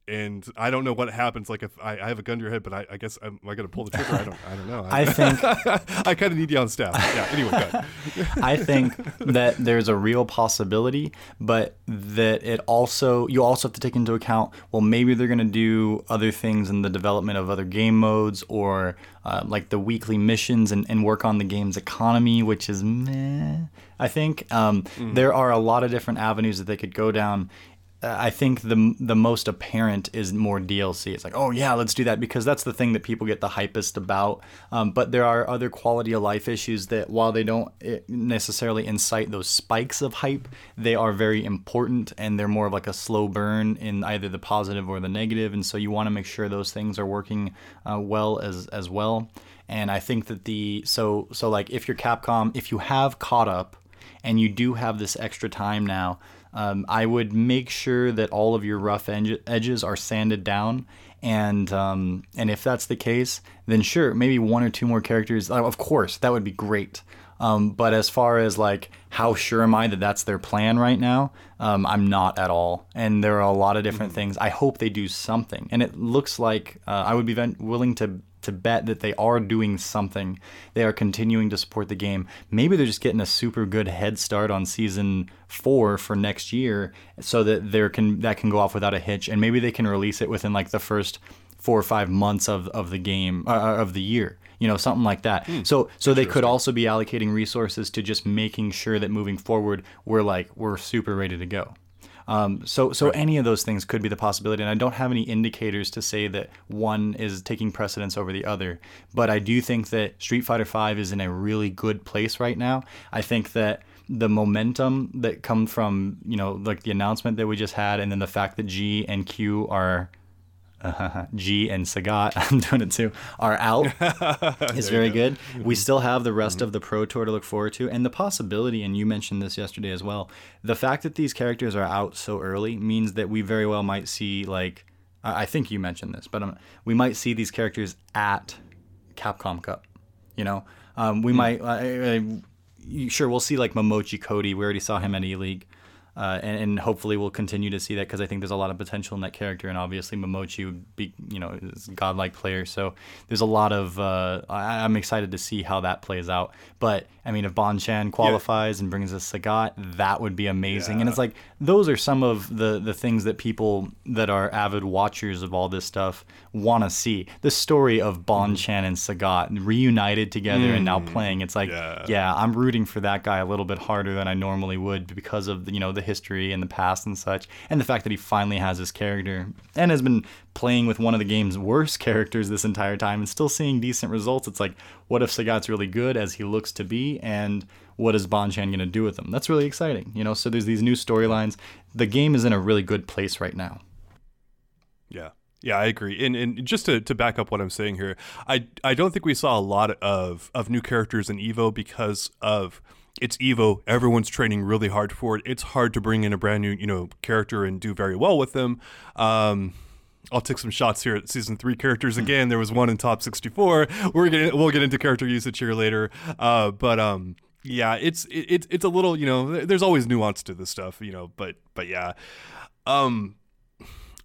And I don't know what happens. Like if I, I have a gun to your head, but I, I guess I'm, am I going to pull the trigger? I don't. I don't know. I, I think I kind of need you on staff. Yeah. Anyway, go ahead. I think that there's a real possibility, but that it also you also have to take into account. Well, maybe they're going to do other things in the development of other game modes or uh, like the weekly missions and, and work on the game's economy, which is meh. I think um, mm. there are a lot of different avenues that they could go down. I think the the most apparent is more D L C. It's like, oh yeah, let's do that because that's the thing that people get the hypest about. Um, but there are other quality of life issues that while they don't necessarily incite those spikes of hype, they are very important and they're more of like a slow burn in either the positive or the negative. And so you want to make sure those things are working uh, well as as well. And I think that the, so so like if you're Capcom, if you have caught up and you do have this extra time now, Um, I would make sure that all of your rough edge- edges are sanded down, and um, and if that's the case, then sure, maybe one or two more characters. Of course, that would be great. Um, but as far as like how sure am I that that's their plan right now, um, I'm not at all. And there are a lot of different mm-hmm. things. I hope they do something. And it looks like uh, I would be ven- willing to to bet that they are doing something. They are continuing to support the game. Maybe they're just getting a super good head start on season four for next year so that there can that can go off without a hitch. And maybe they can release it within like the first four or five months of, of the game, uh, of the year. You know, something like that. Mm, so so they could also be allocating resources to just making sure that moving forward, we're like, we're super ready to go. Um, so so right. any of those things could be the possibility. And I don't have any indicators to say that one is taking precedence over the other. But I do think that Street Fighter V is in a really good place right now. I think that the momentum that come from, you know, like the announcement that we just had and then the fact that G and Q are... Uh, G and Sagat, I'm doing it too, are out is very good. We still have the rest mm-hmm. of the Pro Tour to look forward to. And the possibility, and you mentioned this yesterday as well, the fact that these characters are out so early means that we very well might see, like, I think you mentioned this, but um, we might see these characters at Capcom Cup. You know, um, we mm-hmm. might, uh, uh, sure, we'll see like Momochi, Cody. We already saw him at E-League. Uh, and, and hopefully we'll continue to see that because I think there's a lot of potential in that character. And obviously Momochi would be, you know, is a godlike player. So there's a lot of, uh, I, I'm excited to see how that plays out. But, I mean, if Bon Chan qualifies yeah. and brings us Sagat, that would be amazing. Yeah. And it's like, those are some of the, the things that people that are avid watchers of all this stuff want to see. The story of Bon mm. Chan and Sagat reunited together mm. and now playing. It's like, yeah. yeah, I'm rooting for that guy a little bit harder than I normally would because of, you know, the history and the past and such, and the fact that he finally has his character and has been playing with one of the game's worst characters this entire time and still seeing decent results. It's like, what if Sagat's really good as he looks to be, and what is Bon Chan going to do with him? That's really exciting, you know. So there's these new storylines. The game is in a really good place right now. Yeah, yeah, I agree. And and just to, to back up what I'm saying here, I I don't think we saw a lot of of new characters in EVO because of. It's EVO. Everyone's training really hard for it. It's hard to bring in a brand new, you know, character and do very well with them. Um, I'll take some shots here at season three characters again. There was one in top sixty-four. We're gonna we'll get into character usage here later. Uh, but um, yeah, it's it's it's a little, you know, there's always nuance to this stuff, you know. But but yeah. Um,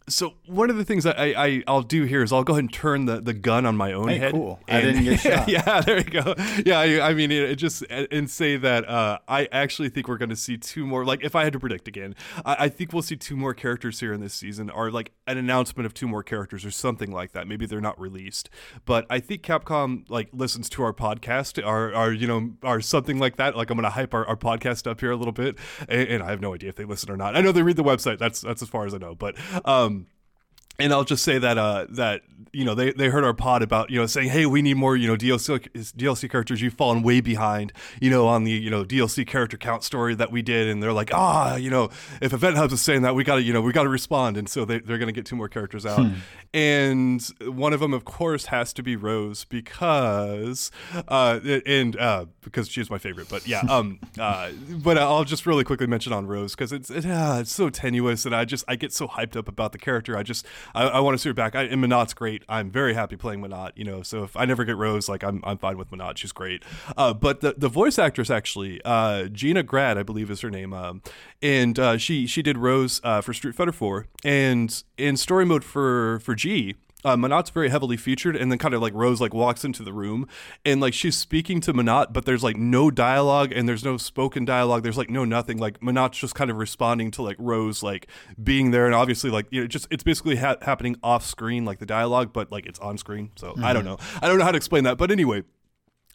so one of the things that I, I I'll do here is I'll go ahead and turn the, the gun on my own hey, head. Cool. And, I didn't get shot. Yeah, there you go. Yeah, I, I mean, it, it just and say that uh, I actually think we're going to see two more. Like, if I had to predict again, I, I think we'll see two more characters here in this season, or like an announcement of two more characters or something like that. Maybe they're not released, but I think Capcom like listens to our podcast, or or you know, or something like that. Like, I'm going to hype our, our podcast up here a little bit, and, and I have no idea if they listen or not. I know they read the website. That's that's as far as I know, but. Um, And I'll just say that uh, that you know they, they heard our pod about you know saying, hey, we need more you know D L C D L C characters. You've fallen way behind you know on the you know D L C character count story that we did, and they're like, ah you know if Event Hub is saying that, we got to you know we got to respond. And so they they're gonna get two more characters out, hmm. and one of them of course has to be Rose because uh, and uh, because she's my favorite. But yeah, um, uh, but I'll just really quickly mention on Rose because it's it, uh, it's so tenuous, and I just I get so hyped up about the character. I just I, I want to see her back. I, and Minot's great. I'm very happy playing Minot, you know, so if I never get Rose, like, I'm I'm fine with Minot. She's great. Uh, but the, the voice actress, actually, uh, Gina Grad, I believe is her name, um, and uh, she she did Rose uh, for Street Fighter four, and in story mode for, for G, Uh, Minot's very heavily featured, and then kind of like Rose like walks into the room, and like she's speaking to Minot, but there's like no dialogue, and there's no spoken dialogue. There's like no nothing. Like Minot's just kind of responding to like Rose like being there, and obviously like you know just it's basically ha- happening off screen, like the dialogue, but like it's on screen. So mm-hmm. I don't know. I don't know how to explain that, but anyway.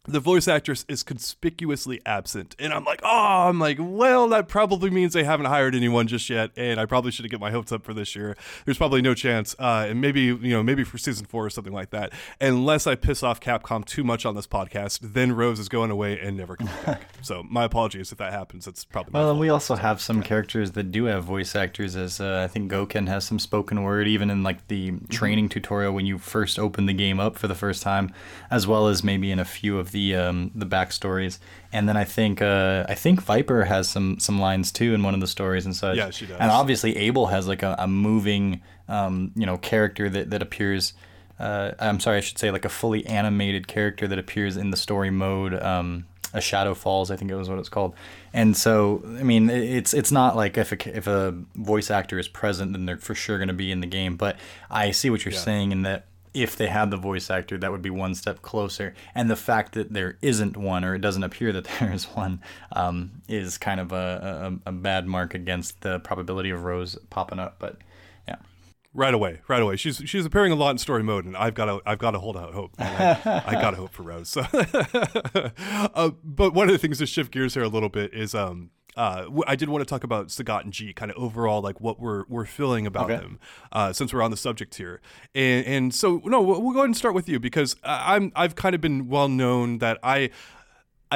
The voice actress is conspicuously absent, and I'm like, oh, I'm like, well, that probably means they haven't hired anyone just yet, and I probably should have get my hopes up for this year. There's probably no chance, uh, and maybe you know, maybe for season four or something like that. Unless I piss off Capcom too much on this podcast, then Rose is going away and never coming back. So my apologies if that happens. That's probably well. And we also have some characters that do have voice actors, as uh, I think Gouken has some spoken word, even in like the training tutorial when you first open the game up for the first time, as well as maybe in a few of the um the backstories, and then I think uh I think Viper has some some lines too in one of the stories and such. Yeah, she does. And obviously Abel has like a, a moving um you know character that that appears uh I'm sorry I should say like a fully animated character that appears in the story mode, um A Shadow Falls, I think it was what it's called. And so, I mean, it's it's not like if a, if a voice actor is present, then they're for sure going to be in the game. But I see what you're yeah. saying in that. If they had the voice actor, that would be one step closer. And the fact that there isn't one, or it doesn't appear that there is one, um, is kind of a, a, a bad mark against the probability of Rose popping up. But yeah, right away, right away. She's she's appearing a lot in story mode, and I've got to I've got to hold out hope. I, I got to hope for Rose. So. uh, but one of the things to shift gears here a little bit is. Um, Uh, I did want to talk about Sagat and G, kind of overall, like what we're we're feeling about okay. them, uh, since we're on the subject here. And and so no, we'll, we'll go ahead and start with you because I'm I've kind of been well known that I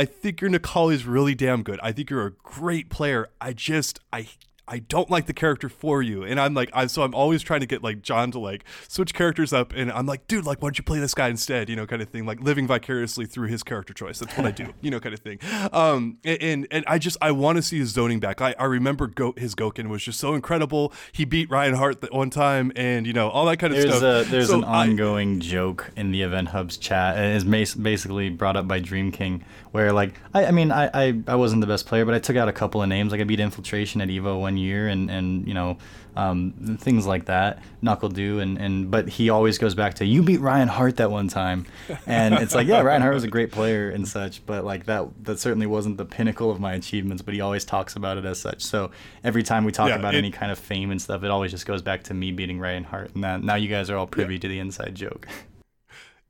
I think your Necalli is really damn good. I think you're a great player. I just I. I don't like the character for you. And I'm like, I, so I'm always trying to get like John to like switch characters up. And I'm like, dude, like, why don't you play this guy instead? You know, kind of thing, like living vicariously through his character choice. That's what I do, you know, kind of thing. Um, and, and, and I just, I want to see his zoning back. I, I remember Go, his Gouken was just so incredible. He beat Ryan Hart that one time and, you know, all that kind of there's stuff. A, there's so an I, ongoing joke in the Event Hub's chat. It is basically brought up by Dream King where like, I, I mean, I, I, I wasn't the best player, but I took out a couple of names. Like I beat Infiltration at EVO one year and and you know um things like that, Knuckle Do, and and but he always goes back to you beat Ryan Hart that one time, and it's like yeah Ryan Hart was a great player and such, but like that that certainly wasn't the pinnacle of my achievements, but he always talks about it as such. So every time we talk yeah, about it, any kind of fame and stuff, it always just goes back to me beating Ryan Hart, and that, now you guys are all privy yeah. to the inside joke.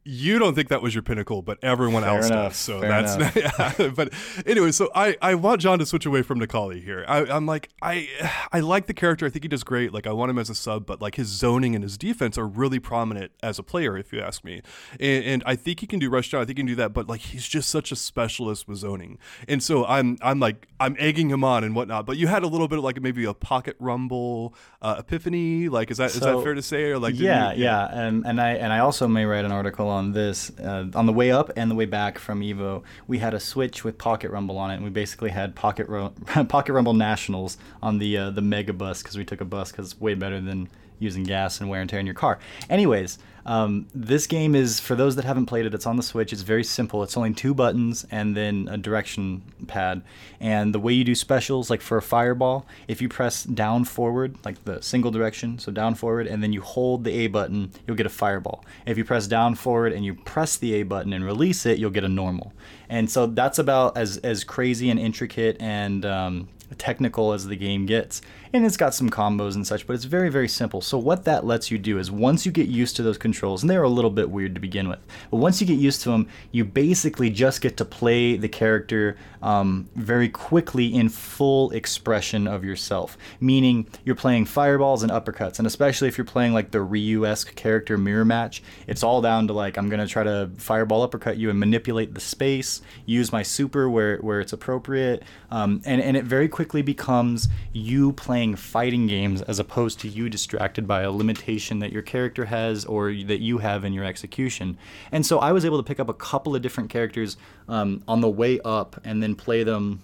You don't think that was your pinnacle, but everyone fair else enough, does. So that's not, yeah. But anyway, so I, I want John to switch away from Necalli here. I, I'm like I I like the character. I think he does great. Like I want him as a sub, but like his zoning and his defense are really prominent as a player, if you ask me. And, and I think he can do rush down. I think he can do that. But like he's just such a specialist with zoning, and so I'm I'm like I'm egging him on and whatnot. But you had a little bit of like maybe a Pocket Rumble uh, epiphany. Like is that so, is that fair to say? Or like yeah you, yeah. And and I and I also may write an article on this uh, on the way up and the way back from EVO. We had a Switch with Pocket Rumble on it, and we basically had Pocket Ru- Pocket Rumble Nationals on the uh, the mega bus because we took a bus because it's way better than using gas and wear and tear in your car. Anyways, um, this game is, for those that haven't played it, it's on the Switch. It's very simple. It's only two buttons and then a direction pad. And the way you do specials, like for a fireball, if you press down forward, like the single direction, so down forward, and then you hold the A button, you'll get a fireball. If you press down forward and you press the A button and release it, you'll get a normal. And so that's about as, as crazy and intricate and um, technical as the game gets. And it's got some combos and such, but it's very, very simple. So what that lets you do is once you get used to those controls, and they're a little bit weird to begin with, but once you get used to them, you basically just get to play the character um, very quickly in full expression of yourself, meaning you're playing fireballs and uppercuts. And especially if you're playing like the Ryu-esque character mirror match, it's all down to like, I'm going to try to fireball uppercut you and manipulate the space, use my super where, where it's appropriate. Um, and, and it very quickly becomes you playing fighting games as opposed to you distracted by a limitation that your character has or that you have in your execution. And so I was able to pick up a couple of different characters um, on the way up and then play them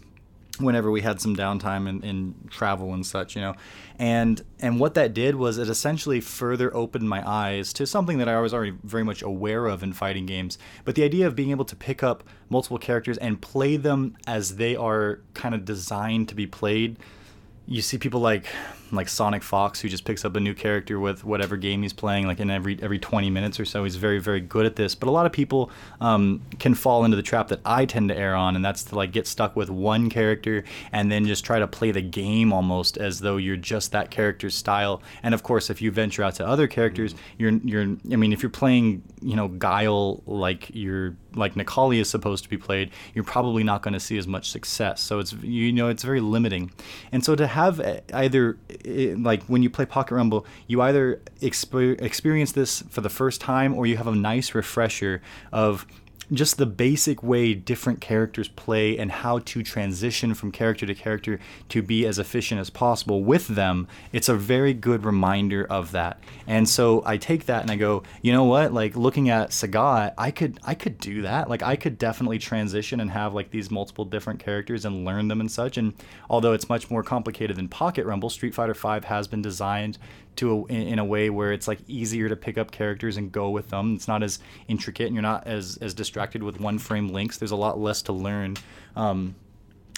whenever we had some downtime and, and travel and such, you know. And and what that did was it essentially further opened my eyes to something that I was already very much aware of in fighting games. But the idea of being able to pick up multiple characters and play them as they are kind of designed to be played. You see people like like Sonic Fox, who just picks up a new character with whatever game he's playing, like in every every twenty minutes or so. He's very, very good at this. But a lot of people um, can fall into the trap that I tend to err on, and that's to like get stuck with one character and then just try to play the game almost as though you're just that character's style. And of course, if you venture out to other characters, you're you're I mean, if you're playing, you know, Guile like you're like Necalli is supposed to be played, you're probably not going to see as much success. So it's, you know, it's very limiting. And so to have either, like when you play Pocket Rumble, you either exp- experience this for the first time or you have a nice refresher of just the basic way different characters play and how to transition from character to character to be as efficient as possible with them. It's a very good reminder of that. And so I take that and I go, you know what, like looking at Sagat, I could I could do that. Like I could definitely transition and have like these multiple different characters and learn them and such. And although it's much more complicated than Pocket Rumble, Street Fighter V has been designed to a, in a way where it's like easier to pick up characters and go with them. It's not as intricate and you're not as, as distracted with one frame links. There's a lot less to learn um,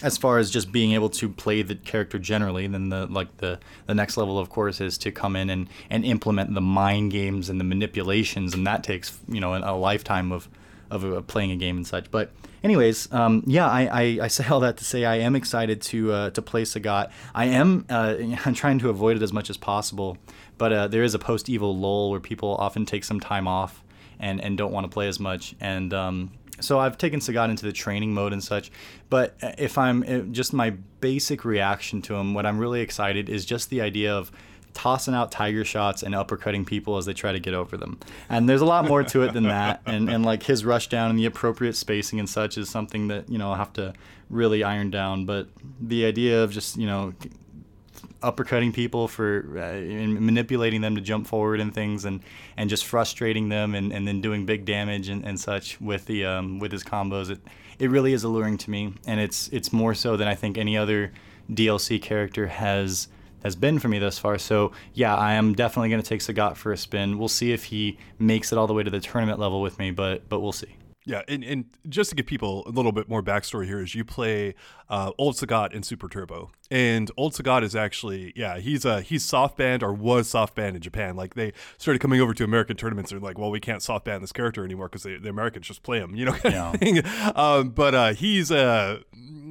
as far as just being able to play the character generally. And then the like the, the next level, of course, is to come in and, and implement the mind games and the manipulations, and that takes, you know, a, a lifetime of of uh, playing a game and such. But anyways, um, yeah, I, I, I say all that to say I am excited to uh, to play Sagat. I am uh, I'm trying to avoid it as much as possible, but uh, there is a post-E V O lull where people often take some time off and, and don't want to play as much. And um, so I've taken Sagat into the training mode and such. But if I'm it, just my basic reaction to him, what I'm really excited is just the idea of tossing out tiger shots and uppercutting people as they try to get over them. And there's a lot more to it than that. And and like his rush down and the appropriate spacing and such is something that, you know, I'll have to really iron down. But the idea of just, you know, uppercutting people for uh, and manipulating them to jump forward and things and, and just frustrating them and, and then doing big damage and, and such with the um, with his combos, it it really is alluring to me. And it's it's more so than I think any other D L C character has has been for me thus far. So yeah, I am definitely going to take Sagat for a spin. We'll see if he makes it all the way to the tournament level with me, but but we'll see. Yeah, and, and just to give people a little bit more backstory here is you play uh, Old Sagat in Super Turbo. And Old Sagat is actually, yeah, he's uh, he's soft banned or was soft banned in Japan. Like they started coming over to American tournaments and they're like, well, we can't soft ban this character anymore because the Americans just play him, you know, kind yeah. of thing. Um, but uh, he's, uh,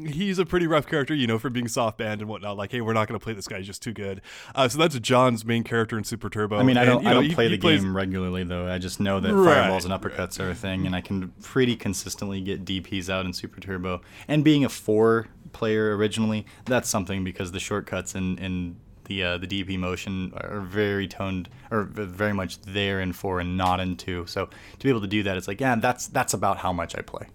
he's a pretty rough character, you know, for being soft banned and whatnot. Like, hey, we're not going to play this guy. He's just too good. Uh, so that's John's main character in Super Turbo. I mean, I don't, and, you know, I don't play he, the he plays... game regularly, though. I just know that right. fireballs and uppercuts are a thing, and I can pretty consistently get D Ps out in Super Turbo. And being a four player originally, that's something because the shortcuts and and the uh, the D P motion are very toned or very much there in four and not in two. So to be able to do that, it's like, yeah, that's that's about how much I play.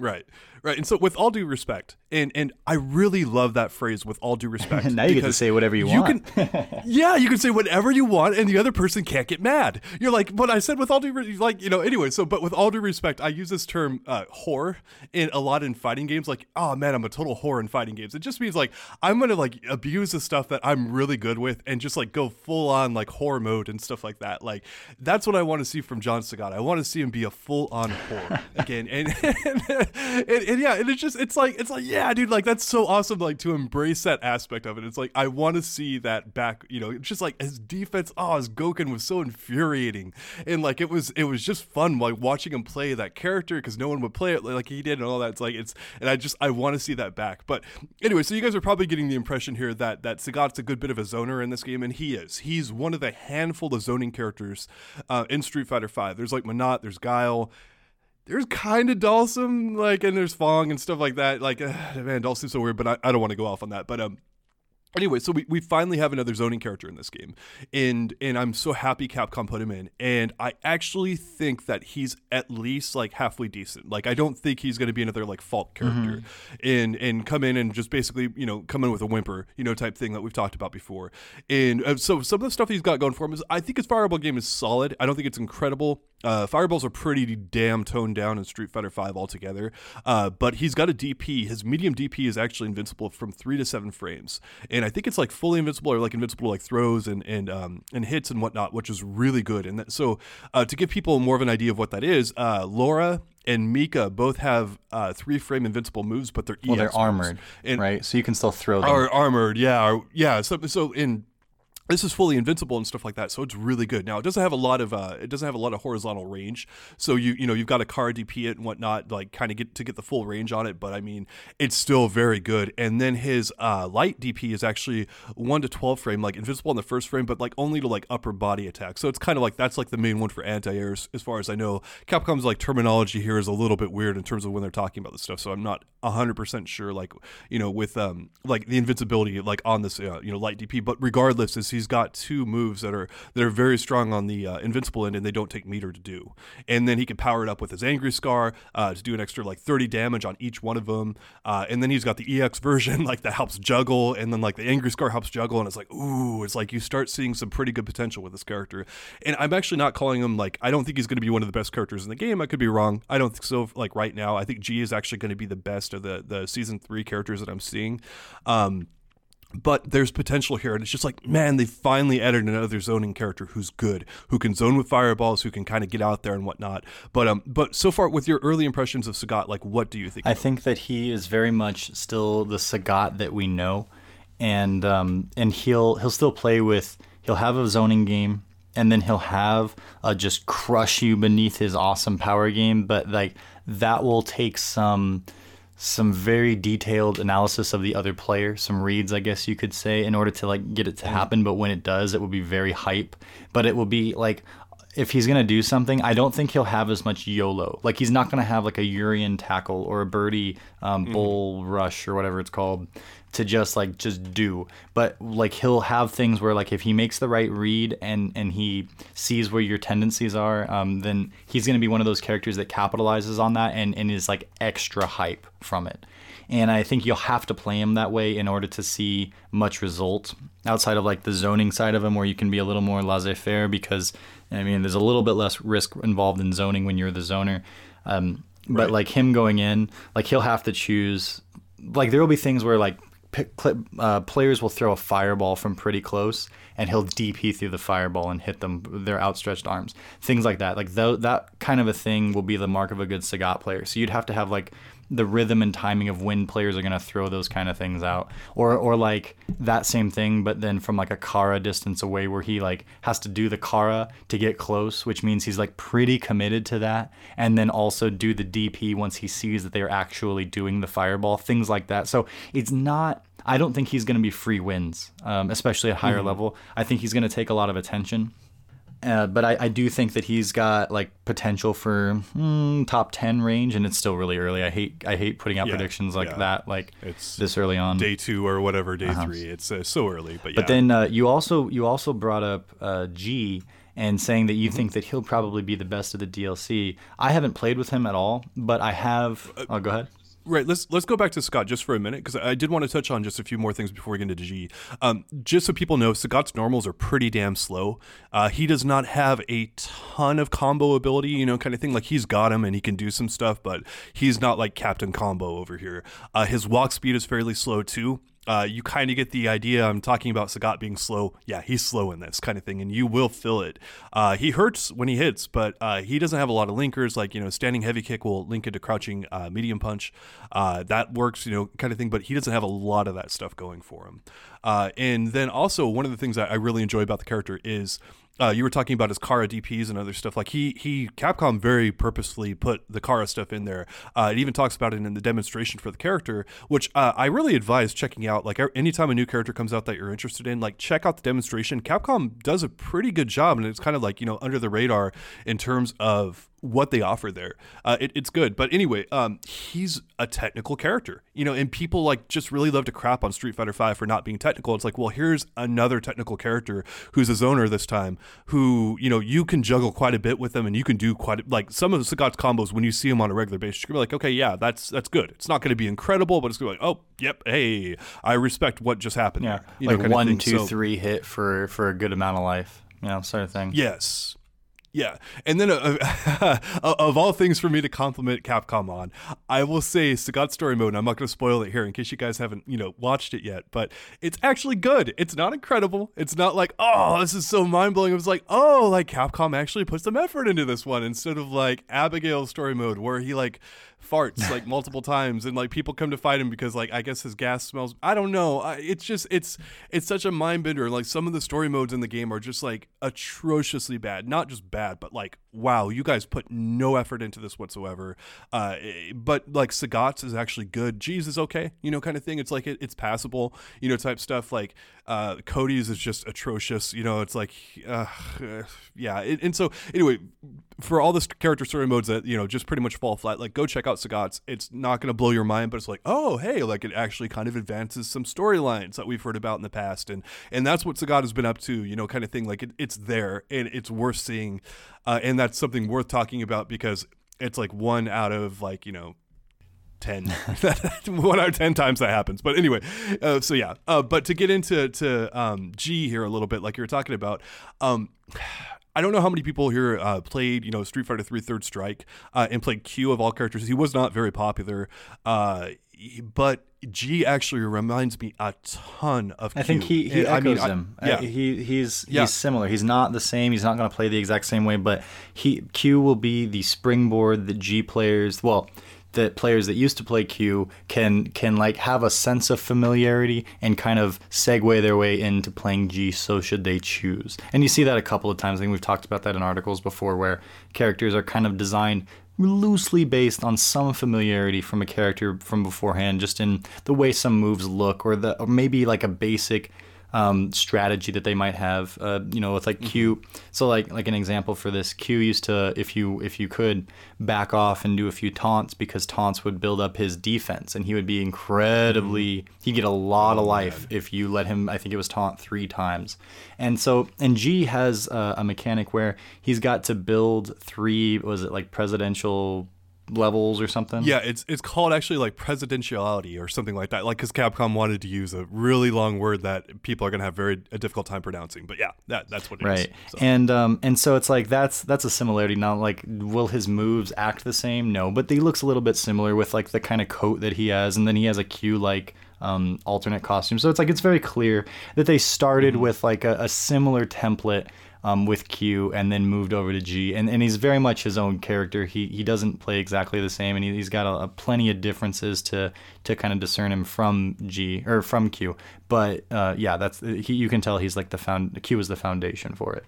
Right. Right. And so with all due respect, and, and I really love that phrase, with all due respect. Now you get to say whatever you, you want. Can, yeah, you can say whatever you want and the other person can't get mad. You're like, but I said with all due respect, like, you know, anyway, so but with all due respect, I use this term uh, whore in a lot in fighting games. Like, oh man, I'm a total whore in fighting games. It just means like, I'm going to like abuse the stuff that I'm really good with and just like go full on like whore mode and stuff like that. Like, that's what I want to see from John Sagat. I want to see him be a full on whore again. And, and, and, and and yeah, and it's just, it's like, it's like, yeah, dude, like, that's so awesome, like, to embrace that aspect of it. It's like, I want to see that back, you know, it's just like, his defense, oh, his Gouken was so infuriating, and, like, it was, it was just fun, like, watching him play that character, because no one would play it like he did, and all that, it's like, it's, and I just, I want to see that back. But anyway, so you guys are probably getting the impression here that, that Sagat's a good bit of a zoner in this game, and he is. He's one of the handful of zoning characters uh, in Street Fighter V. There's, like, Minot, there's Guile, there's kind of Dalsum, like, and there's Fong and stuff like that. Like, uh, man, Dalsum's so weird, but I, I don't want to go off on that. But um, anyway, so we, we finally have another zoning character in this game. And and I'm so happy Capcom put him in. And I actually think that he's at least, like, halfway decent. Like, I don't think he's going to be another, like, fault character. Mm-hmm. And and come in and just basically, you know, come in with a whimper, you know, type thing that we've talked about before. And uh, so some of the stuff he's got going for him is, I think his Fireball game is solid. I don't think it's incredible. Uh, Fireballs are pretty damn toned down in Street Fighter V altogether, uh, but he's got a D P. His medium D P is actually invincible from three to seven frames, and I think it's like fully invincible or like invincible to like throws and and um, and hits and whatnot, which is really good. And that, so uh, to give people more of an idea of what that is, uh, Laura and Mika both have uh, three frame invincible moves, but they're well, E X they're armored, and, right? So you can still throw them. Or armored, yeah, or, yeah. So so in. This is fully invincible and stuff like that, so it's really good. Now it doesn't have a lot of uh, it doesn't have a lot of horizontal range, so you you know you've got to car D P it and whatnot, like kind of get to get the full range on it. But I mean, it's still very good. And then his uh, light D P is actually one to twelve frame, like invincible in the first frame, but like only to like upper body attacks. So it's kind of like that's like the main one for anti-air, as far as I know. Capcom's like terminology here is a little bit weird in terms of when they're talking about this stuff, so I'm not one hundred percent sure. Like you know with um like the invincibility like on this uh, you know light D P, but regardless is. He's got two moves that are that are very strong on the uh, invincible end, and they don't take meter to do. And then he can power it up with his Angry Scar uh, to do an extra like thirty damage on each one of them. Uh, and then he's got the E X version like that helps juggle, and then like the Angry Scar helps juggle, and it's like ooh, it's like you start seeing some pretty good potential with this character. And I'm actually not calling him like I don't think he's going to be one of the best characters in the game. I could be wrong. I don't think so. Like right now, I think G is actually going to be the best of the the season three characters that I'm seeing. Um, But there's potential here, and it's just like, man, they finally added another zoning character who's good, who can zone with fireballs, who can kind of get out there and whatnot. But um, but so far, with your early impressions of Sagat, like, what do you think? I of? think that he is very much still the Sagat that we know, and um, and he'll he'll still play with he'll have a zoning game, and then he'll have a just crush you beneath his awesome power game. But like that will take some. some very detailed analysis of the other player, some reads, I guess you could say, in order to like get it to happen. But when it does, it will be very hype. But it will be like, if he's going to do something, I don't think he'll have as much YOLO. Like he's not going to have like a Urian tackle or a birdie um, mm-hmm. bull rush or whatever it's called to just like just do. But like he'll have things where like if he makes the right read and, and he sees where your tendencies are, um, then he's going to be one of those characters that capitalizes on that and, and is like extra hype from it. And I think you'll have to play him that way in order to see much result outside of like the zoning side of him where you can be a little more laissez-faire because, I mean, there's a little bit less risk involved in zoning when you're the zoner. Um, but right. like him going in, like he'll have to choose, like there will be things where like uh, players will throw a fireball from pretty close and he'll D P through the fireball and hit them with their outstretched arms, things like that. Like th- that kind of a thing will be the mark of a good Sagat player. So you'd have to have like the rhythm and timing of when players are going to throw those kind of things out or or like that same thing but then from like a Kara distance away where he like has to do the Kara to get close, which means he's like pretty committed to that, and then also do the D P once he sees that they're actually doing the fireball, things like that. So it's not, I don't think he's going to be free wins, um, especially at higher mm-hmm. level. I think he's going to take a lot of attention. Uh, but I, I do think that he's got like potential for mm, top ten range, and it's still really early. I hate I hate putting out yeah, predictions like yeah. that, like it's this early on. Day two or whatever, day uh-huh. three. It's uh, so early, but yeah. But then uh, you also you also brought up uh, G and saying that you mm-hmm. think that he'll probably be the best of the D L C. I haven't played with him at all, but I have. Oh, go ahead. Right, let's let's go back to Sagat just for a minute because I did want to touch on just a few more things before we get into G. Um, just so people know, Sagat's normals are pretty damn slow. Uh, he does not have a ton of combo ability, you know, kind of thing. Like he's got him and he can do some stuff, but he's not like Captain Combo over here. Uh, his walk speed is fairly slow too. uh, you kind of get the idea. I'm talking about Sagat being slow. Yeah, he's slow in this kind of thing, and you will feel it. Uh, he hurts when he hits, but uh, he doesn't have a lot of linkers. Like, you know, standing heavy kick will link into crouching uh, medium punch. Uh, that works, you know, kind of thing, but he doesn't have a lot of that stuff going for him. Uh, and then also one of the things that I really enjoy about the character is Uh, you were talking about his Kara D Ps and other stuff. Like he, he, Capcom very purposefully put the Kara stuff in there. Uh, it even talks about it in the demonstration for the character, which uh, I really advise checking out. Like anytime a new character comes out that you're interested in, like check out the demonstration. Capcom does a pretty good job, and it's kind of like, you know, under the radar in terms of what they offer there. Uh, it, it's good. But anyway, um, he's a technical character, you know, and people like just really love to crap on Street Fighter V for not being technical. It's like, well, here's another technical character who's a zoner this time, who, you know, you can juggle quite a bit with them, and you can do quite a, like some of Sagat's combos when you see him on a regular basis, you're like, okay, yeah, that's, that's good. It's not going to be incredible, but it's going to be like, oh, yep. Hey, I respect what just happened. Yeah. There, like know, one, two, so, three hit for, for a good amount of life, you know, sort of thing. Yes. Yeah, and then uh, uh, of all things for me to compliment Capcom on, I will say Sagat Story Mode, and I'm not going to spoil it here in case you guys haven't, you know, watched it yet, but it's actually good. It's not incredible. It's not like, oh, this is so mind-blowing. It was like, oh, like Capcom actually put some effort into this one, instead of like Abigail Story Mode where he like farts like multiple times and like people come to fight him because like I guess his gas smells. I don't know. I, it's just it's it's such a mind bender. Like some of the story modes in the game are just like atrociously bad. Not just bad, but like, wow, you guys put no effort into this whatsoever. Uh, but like Sagat's is actually good. G's is okay, you know, kind of thing. It's like it, it's passable, you know, type stuff. Like uh, Cody's is just atrocious, you know. It's like uh, yeah. It, and so anyway, for all the character story modes that, you know, just pretty much fall flat, like go check out Sagat's. It's not going to blow your mind, but it's like, oh, hey, like it actually kind of advances some storylines that we've heard about in the past, and and that's what Sagat has been up to, you know, kind of thing. Like it, it's there, and it's worth seeing, uh, and that's something worth talking about because it's like one out of like, you know, ten one out of ten times that happens. But anyway, uh, so yeah. Uh, but to get into to um, G here a little bit, like you were talking about. Um, I don't know how many people here uh, played, you know, Street Fighter three Third Strike uh, and played Q of all characters. He was not very popular, uh, but G actually reminds me a ton of Q. I think he, he echoes I mean, him. I, yeah. he, he's, yeah. He's similar. He's not the same. He's not going to play the exact same way, but he Q will be the springboard that G players, well, that players that used to play Q can can like have a sense of familiarity and kind of segue their way into playing G, so should they choose. And you see that a couple of times. I think we've talked about that in articles before, where characters are kind of designed loosely based on some familiarity from a character from beforehand, just in the way some moves look, or the or maybe like a basic um, strategy that they might have. Uh, you know, with like Q. So like like an example for this, Q used to, if you if you could, back off and do a few taunts, because taunts would build up his defense, and he would be incredibly, he'd get a lot of life if you let him, I think it was taunt three times. And so, and G has a, a mechanic where he's got to build three, was it like presidential levels or something? Yeah, it's it's called actually like presidentiality or something like that, like because Capcom wanted to use a really long word that people are going to have very a difficult time pronouncing, but yeah, that that's what it right. is. Right. So. And um and so it's like that's that's a similarity. Now, like, will his moves act the same? No, but he looks a little bit similar with like the kind of coat that he has, and then he has a Q like um alternate costume. So it's like it's very clear that they started mm-hmm. with like a, a similar template Um, with Q, and then moved over to G, and and he's very much his own character. He he doesn't play exactly the same, and he, he's got a, a plenty of differences to to kind of discern him from G or from Q. But uh, yeah, that's he, you can tell he's like the found Q is the foundation for it.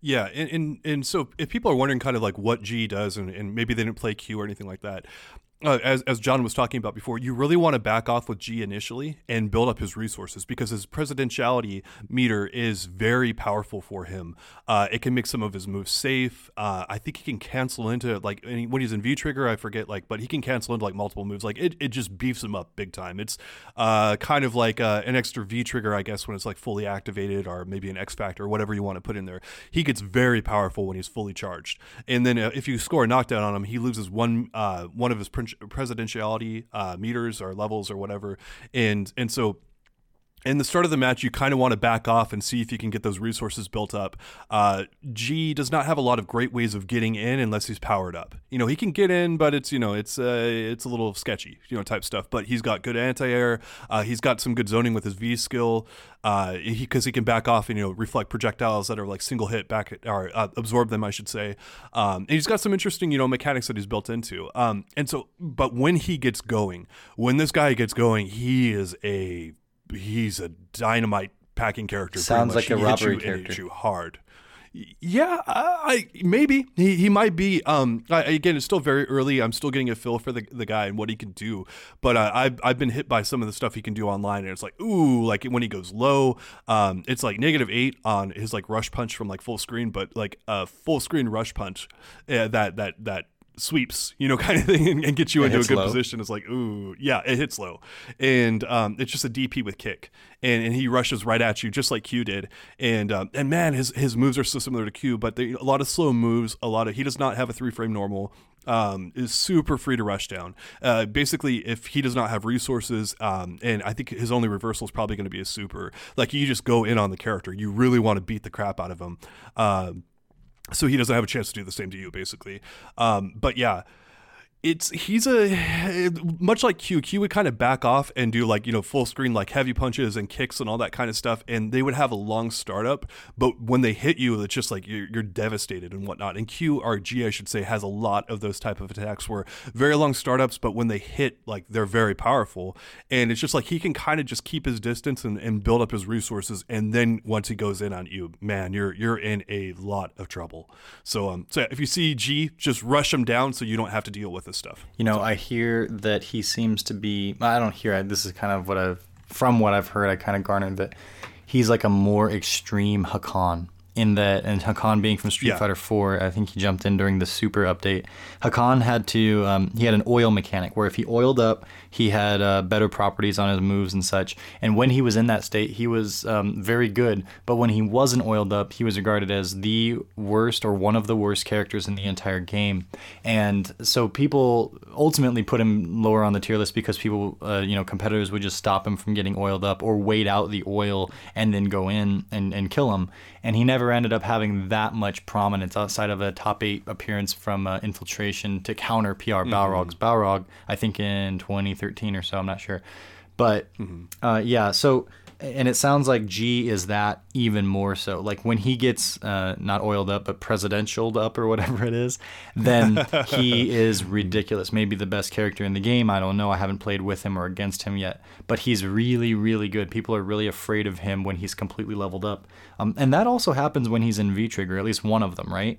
Yeah, and and and so if people are wondering kind of like what G does, and and maybe they didn't play Q or anything like that. Uh, as as John was talking about before, you really want to back off with G initially and build up his resources, because his presidentiality meter is very powerful for him. Uh, it can make some of his moves safe. Uh, I think he can cancel into like any, when he's in V trigger, I forget like, but he can cancel into like multiple moves. Like it, it just beefs him up big time. It's uh, kind of like uh, an extra V trigger, I guess, when it's like fully activated, or maybe an X factor, whatever you want to put in there. He gets very powerful when he's fully charged. And then uh, if you score a knockdown on him, he loses one uh, one of his presidentiality uh, meters or levels or whatever, and and so in the start of the match, you kind of want to back off and see if you can get those resources built up. Uh, G does not have a lot of great ways of getting in unless he's powered up. You know, he can get in, but it's, you know, it's uh, it's a little sketchy, you know, type stuff. But he's got good anti-air. Uh, he's got some good zoning with his V skill, because uh, he, he can back off and, you know, reflect projectiles that are like single hit back at, or uh, absorb them, I should say. Um, and he's got some interesting, you know, mechanics that he's built into. Um, and so, but when he gets going, when this guy gets going, he is a He's a dynamite packing character. Sounds like a robbery character. He hits you hard. Yeah, I, I maybe he, he might be. Um, I, again, it's still very early. I'm still getting a feel for the, the guy and what he can do. But uh, I've I've been hit by some of the stuff he can do online, and it's like ooh, like when he goes low, um, it's like negative eight on his like rush punch from like full screen, but like a uh, full screen rush punch uh, that that that. sweeps, you know, kind of thing, and, and get you it into a good low. position. It's like, ooh, yeah, it hits low. And um, it's just a D P with kick. And and he rushes right at you, just like Q did. And um, and man, his his moves are so similar to Q, but they, a lot of slow moves, a lot of, he does not have a three-frame normal, um, is super free to rush down. Uh, basically, if he does not have resources, um, and I think his only reversal is probably going to be a super, like you just go in on the character. You really want to beat the crap out of him. Um, So he doesn't have a chance to do the same to you, basically. Um, but yeah, it's he's a much like Q. Q would kind of back off and do like, you know, full screen, like heavy punches and kicks and all that kind of stuff. And they would have a long startup. But when they hit you, it's just like you're, you're devastated and whatnot. And Q or G, I should say, has a lot of those type of attacks where very long startups. But when they hit, like they're very powerful. And it's just like he can kind of just keep his distance and, and build up his resources. And then once he goes in on you, man, you're you're in a lot of trouble. So um, so yeah, if you see G, just rush him down so you don't have to deal with this stuff. You know, so. I hear that he seems to be, I don't hear it. This is kind of what I've, from what I've heard, I kind of garnered that he's like a more extreme Hakan in that, and Hakan being from Street yeah. Fighter four, I think he jumped in during the super update. Hakan had to, um, he had an oil mechanic where if he oiled up, he had uh, better properties on his moves and such. And when he was in that state, he was um, very good. But when he wasn't oiled up, he was regarded as the worst or one of the worst characters in the entire game. And so people ultimately put him lower on the tier list because people, uh, you know, competitors would just stop him from getting oiled up or wait out the oil and then go in and, and kill him. And he never ended up having that much prominence outside of a top eight appearance from uh, Infiltration to counter P R Balrog's mm-hmm. Balrog, I think in twenty thirteen or so, I'm not sure. But mm-hmm. uh, yeah, so, and it sounds like G is that even more so. Like when he gets uh, not oiled up, but presidentialed up or whatever it is, then he is ridiculous. Maybe the best character in the game. I don't know. I haven't played with him or against him yet, but he's really, really good. People are really afraid of him when he's completely leveled up. Um, and that also happens when he's in V-Trigger, at least one of them, right?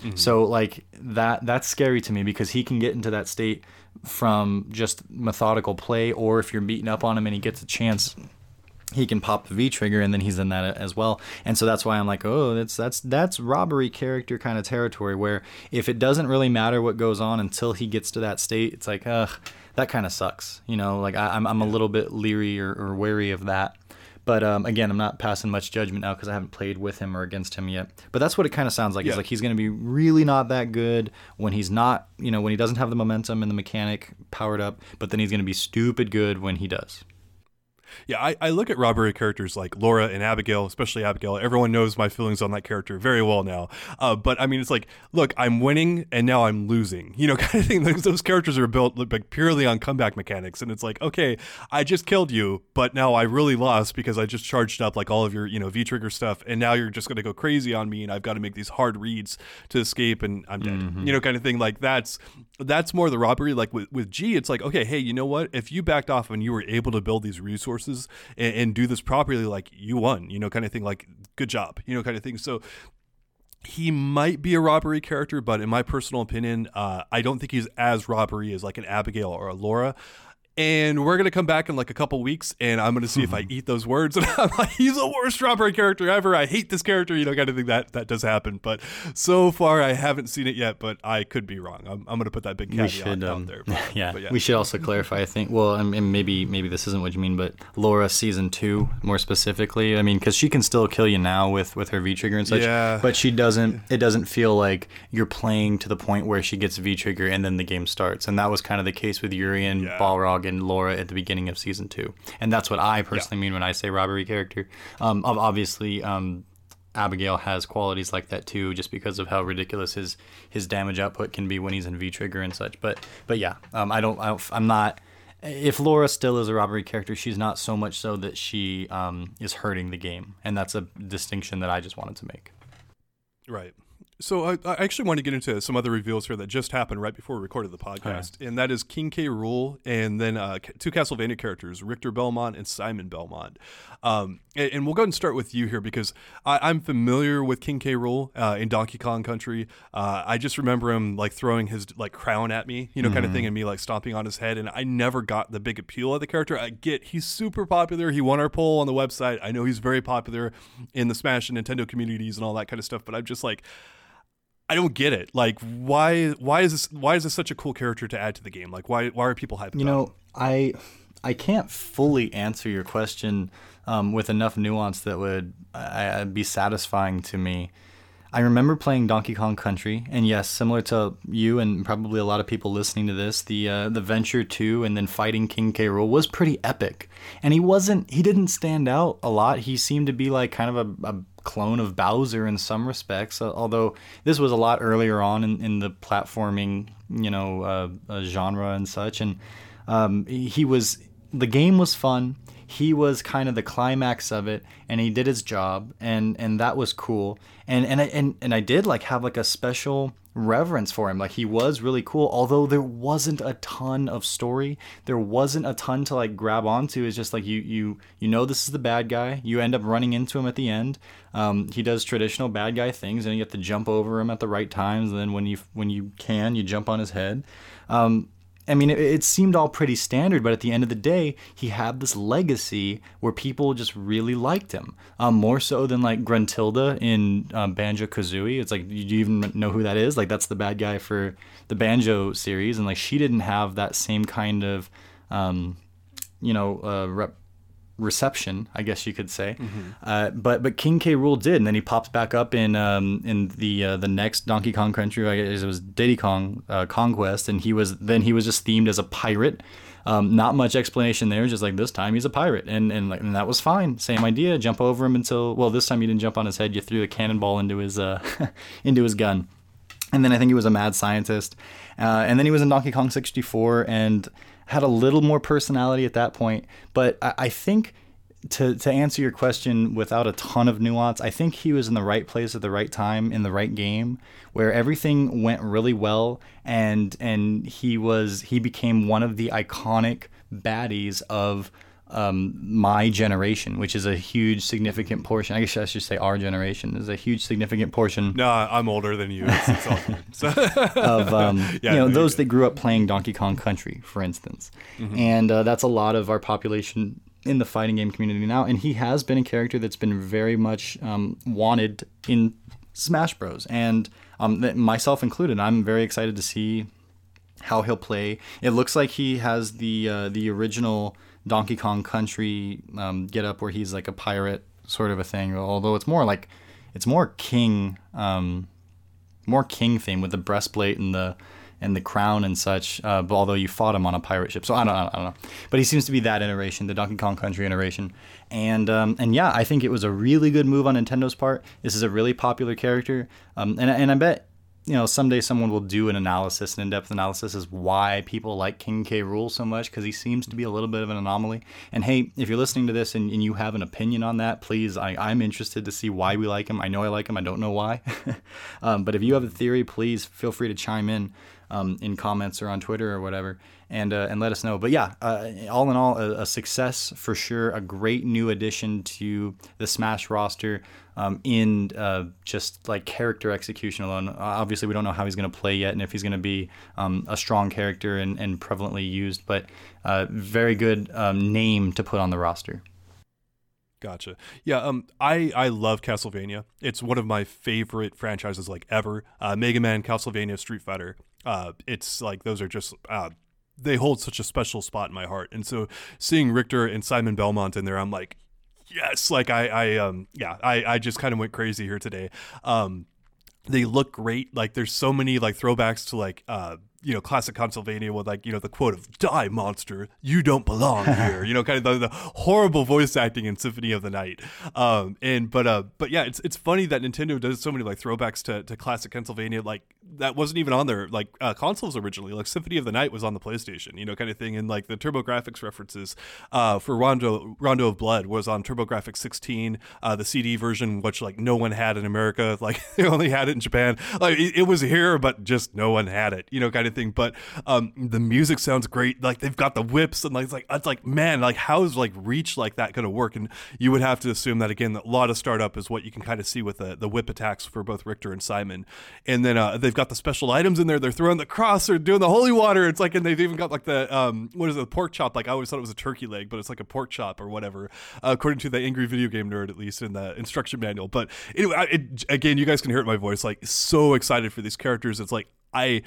Mm-hmm. So like that, that's scary to me because he can get into that state from just methodical play, or if you're beating up on him and he gets a chance, he can pop the V trigger and then he's in that as well. And so that's why I'm like, oh, that's that's that's robbery character kind of territory where if it doesn't really matter what goes on until he gets to that state, it's like, ugh, that kind of sucks. You know, like I, I'm I'm a little bit leery or, or wary of that. But um, again, I'm not passing much judgment now because I haven't played with him or against him yet. But that's what it kind of sounds like. Yeah. It's like he's going to be really not that good when he's not, you know, when he doesn't have the momentum and the mechanic powered up. But then he's going to be stupid good when he does. Yeah, I, I look at robbery characters like Laura and Abigail, especially Abigail. Everyone knows my feelings on that character very well now. Uh, but, I mean, it's like, look, I'm winning and now I'm losing. You know, kind of thing. Those, those characters are built like purely on comeback mechanics. And it's like, okay, I just killed you, but now I really lost because I just charged up like all of your, you know, V-trigger stuff. And now you're just going to go crazy on me and I've got to make these hard reads to escape and I'm dead. Mm-hmm. You know, kind of thing. Like, that's that's more the robbery. Like, with, with G, it's like, okay, hey, you know what? If you backed off and you were able to build these resources, And, and do this properly, like you won, you know, kind of thing, like good job, you know, kind of thing. So he might be a robbery character, but in my personal opinion, uh, I don't think he's as robbery as like an Abigail or a Laura. And we're going to come back in like a couple weeks and I'm going to see mm-hmm. if I eat those words. And I'm like, he's the worst robbery character ever. I hate this character. You know, kind of thing that, that does happen. But so far I haven't seen it yet, but I could be wrong. I'm, I'm going to put that big caveat should, um, out there. But, yeah. But yeah, we should also clarify, I think, well, and maybe, maybe this isn't what you mean, but Laura season two more specifically, I mean, cause she can still kill you now with, with her V trigger and such, yeah. but she doesn't, it doesn't feel like you're playing to the point where she gets V trigger and then the game starts. And that was kind of the case with Yuri and yeah. Balrog and Laura at the beginning of season two. And that's what I personally yeah. mean when I say robbery character. Um, obviously, um, Abigail has qualities like that too, just because of how ridiculous his, his damage output can be when he's in V trigger and such. But but yeah, um, I don't, I don't, I'm not. If Laura still is a robbery character, she's not so much so that she um, is hurting the game, and that's a distinction that I just wanted to make. Right. So I, I actually want to get into some other reveals here that just happened right before we recorded the podcast, right. and that is King K. Rool and then uh, two Castlevania characters, Richter Belmont and Simon Belmont. Um, and, and we'll go ahead and start with you here because I, I'm familiar with King K. Rool uh, in Donkey Kong Country. Uh, I just remember him like throwing his like crown at me, you know, mm-hmm. kind of thing, and me like stomping on his head. And I never got the big appeal of the character. I get he's super popular. He won our poll on the website. I know he's very popular in the Smash and Nintendo communities and all that kind of stuff. But I'm just like, I don't get it. Like, why? Why is this? Why is this such a cool character to add to the game? Like, why? Why are people hyped? You know, up? I, I can't fully answer your question um, with enough nuance that would uh, be satisfying to me. I remember playing Donkey Kong Country, and yes, similar to you and probably a lot of people listening to this, the uh, the Venture two and then fighting King K. Rool was pretty epic. And he wasn't, he didn't stand out a lot. He seemed to be like kind of a, a clone of Bowser in some respects, although this was a lot earlier on in, in the platforming, you know, uh, uh, genre and such. And um, he was, the game was fun. He was kind of the climax of it, and he did his job, and, and that was cool. And and I and, and I did like have like a special reverence for him. Like he was really cool, although there wasn't a ton of story. There wasn't a ton to like grab onto. It's just like you you you know this is the bad guy. You end up running into him at the end. Um, he does traditional bad guy things, and you have to jump over him at the right times. And then when you when you can, you jump on his head. Um, I mean, it, it seemed all pretty standard, but at the end of the day, he had this legacy where people just really liked him, um, more so than like Gruntilda in um, Banjo-Kazooie. It's like, do you even know who that is? Like, that's the bad guy for the Banjo series, and like she didn't have that same kind of, um, you know, uh, rep- reception, I guess you could say. Mm-hmm. Uh, but but King K. Rool did, and then he pops back up in um, in the uh, the next Donkey Kong Country. I guess it was Diddy Kong uh, Conquest, and he was then he was just themed as a pirate. Um, not much explanation there. Just like this time he's a pirate, and and, like, and that was fine. Same idea. Jump over him until well, this time you didn't jump on his head. You threw a cannonball into his uh, into his gun, and then I think he was a mad scientist, uh, and then he was in Donkey Kong sixty-four and had a little more personality at that point. But I, I think to to answer your question without a ton of nuance, I think he was in the right place at the right time in the right game where everything went really well, and and he was he became one of the iconic baddies of um, my generation, which is a huge significant portion. I guess I should say our generation is a huge significant portion. No, I'm older than you. It's, it's all good. So. Of, um, yeah, you know, those good. That grew up playing Donkey Kong Country, for instance. Mm-hmm. And, uh, that's a lot of our population in the fighting game community now. And he has been a character that's been very much, um, wanted in Smash Bros. And, um, myself included, I'm very excited to see how he'll play. It looks like he has the, uh, the original Donkey Kong Country um, get up where he's like a pirate sort of a thing, although it's more like it's more king, um, more king theme with the breastplate and the and the crown and such. Uh, but although you fought him on a pirate ship, so I don't, I don't, I don't know. But he seems to be that iteration, the Donkey Kong Country iteration, and um, and yeah, I think it was a really good move on Nintendo's part. This is a really popular character, um, and and I bet. You know, someday someone will do an analysis, an in-depth analysis, is why people like King K. Rool so much, because he seems to be a little bit of an anomaly. And hey, if you're listening to this and, and you have an opinion on that, please, I, I'm interested to see why we like him. I know I like him. I don't know why. um, but if you have a theory, please feel free to chime in um, in comments or on Twitter or whatever, and uh, and let us know. But yeah, uh, all in all, a, a success for sure. A great new addition to the Smash roster. Um, in uh, just like character execution alone. Obviously, we don't know how he's going to play yet and if he's going to be um, a strong character and, and prevalently used, but uh, very good um, name to put on the roster. Gotcha. Yeah, um, I, I love Castlevania. It's one of my favorite franchises like ever. Uh, Mega Man, Castlevania, Street Fighter. Uh, it's like those are just... Uh, they hold such a special spot in my heart. And so seeing Richter and Simon Belmont in there, I'm like, yes, like I, I, um, yeah, I, I just kind of went crazy here today. Um, they look great. Like there's so many like throwbacks to like, uh, you know, classic Castlevania with, like, you know, the quote of "Die, monster, you don't belong here." You know, kind of the, the horrible voice acting in Symphony of the Night. Um, and but uh, but yeah, it's it's funny that Nintendo does so many like throwbacks to, to classic Castlevania, like that wasn't even on their like uh, consoles originally. Like Symphony of the Night was on the PlayStation, you know, kind of thing, and like the TurboGrafx references uh, for Rondo Rondo of Blood was on TurboGrafx sixteen, uh, the C D version, which like no one had in America, like they only had it in Japan. Like it, it was here, but just no one had it, you know, kind of thing. But um, the music sounds great. Like they've got the whips, and like it's like it's like man, like how is like reach like that gonna work? And you would have to assume that again, a lot of startup is what you can kind of see with the the whip attacks for both Richter and Simon, and then uh, they've got the special items in there. They're throwing the cross or doing the holy water. It's like, and they've even got like the um, what is it, the pork chop? Like I always thought it was a turkey leg, but it's like a pork chop or whatever, uh, according to the Angry Video Game Nerd, at least in the instruction manual. But anyway, I, it, again, you guys can hear it in my voice. Like so excited for these characters. It's like I.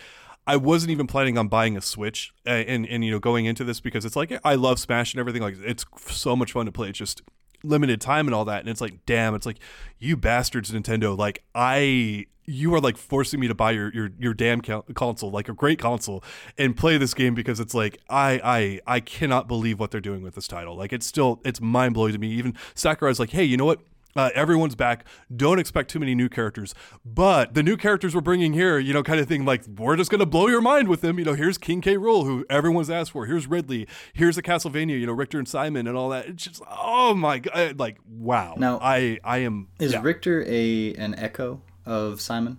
I wasn't even planning on buying a Switch and, and, you know, going into this because it's like, I love Smash and everything. Like, it's so much fun to play. It's just limited time and all that. And it's like, damn, it's like, you bastards, Nintendo. Like, I, you are like forcing me to buy your, your, your damn console, like a great console, and play this game because it's like, I, I, I cannot believe what they're doing with this title. Like, it's still, it's mind blowing to me. Even Sakurai's like, hey, you know what? Uh, everyone's back. Don't expect too many new characters, but the new characters we're bringing here, you know, kind of thing, like we're just going to blow your mind with them. You know, here's King K. Rool, who everyone's asked for. Here's Ridley. Here's a Castlevania, you know, Richter and Simon and all that. It's just, oh my God. Like, wow. Now, I, I am. Is yeah. Richter a, an echo of Simon?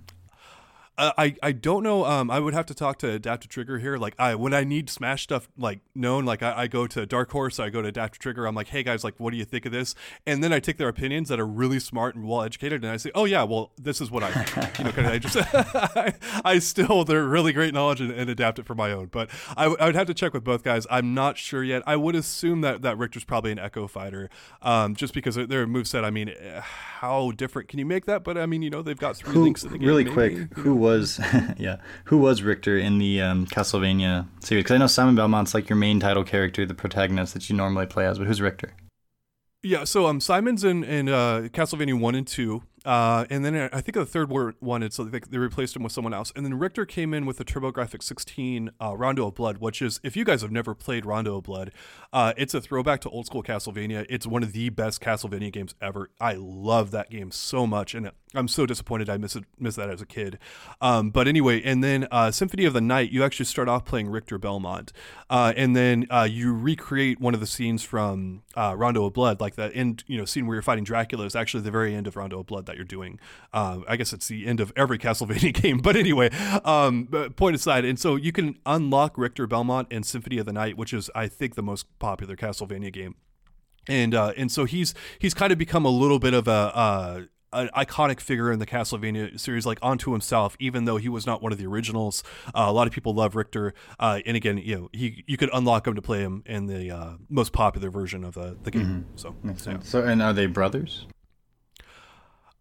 I, I don't know. Um, I would have to talk to Adaptive Trigger here. Like I, when I need Smash stuff like known, like I, I go to Dark Horse, I go to Adaptive Trigger. I'm like, hey guys, like, what do you think of this? And then I take their opinions that are really smart and well educated, and I say, oh yeah, well, this is what I, think. You know, kind of. I just, I, I still, they're really great knowledge and, and adapt it for my own. But I, I would have to check with both guys. I'm not sure yet. I would assume that that Richter's probably an Echo fighter, um, just because their, their moveset. I mean, how different can you make that? But I mean, you know, they've got three who, links in the game. Really maybe, quick, you know? Who was Was yeah, who was Richter in the um, Castlevania series? Because I know Simon Belmont's like your main title character, the protagonist that you normally play as, but who's Richter? Yeah, so um, Simon's in, in uh, Castlevania one and two, uh, and then I think the third one, it's like they replaced him with someone else, and then Richter came in with the TurboGrafx sixteen uh, Rondo of Blood, which is, if you guys have never played Rondo of Blood, uh, it's a throwback to old school Castlevania. It's one of the best Castlevania games ever. I love that game so much, and I'm so disappointed I missed miss that as a kid. Um, but anyway, and then uh, Symphony of the Night, you actually start off playing Richter Belmont, uh, and then uh, you recreate one of the scenes from uh, Rondo of Blood, like the end, you know, scene where you're fighting Dracula is actually the very end of Rondo of Blood that you're doing. Um, I guess it's the end of every Castlevania game, but anyway, um, point aside. And so you can unlock Richter Belmont and Symphony of the Night, which is, I think, the most popular Castlevania game. And uh, and so he's he's kind of become a little bit of a uh, an iconic figure in the Castlevania series, like onto himself, even though he was not one of the originals. Uh, a lot of people love Richter. Uh, and again, you know, he, you could unlock him to play him in the uh, most popular version of the, the game. Mm-hmm. So, makes sense. So, and are they brothers?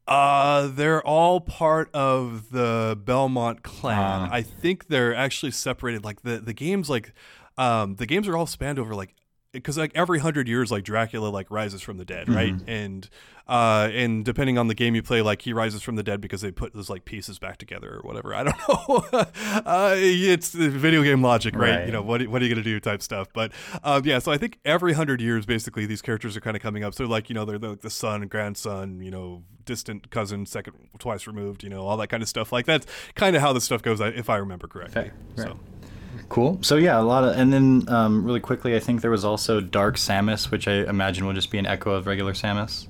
Uh, they're all part of the Belmont clan. Uh. I think they're actually separated. Like the, the games, like um, the games are all spanned over like, because like every hundred years, like Dracula, like rises from the dead. Right. Mm-hmm. And, uh, and depending on the game you play, like he rises from the dead because they put those like pieces back together or whatever. I don't know. uh, it's video game logic, right? right? You know, what, what are you going to do type stuff? But, um, yeah, so I think every hundred years, basically these characters are kind of coming up. So like, you know, they're, they're like the son, grandson, you know, distant cousin, second, twice removed, you know, all that kind of stuff. Like that's kind of how this stuff goes, if I remember correctly. Okay. Right. So. Cool. So yeah, a lot of, and then um, really quickly, I think there was also Dark Samus, which I imagine will just be an echo of regular Samus.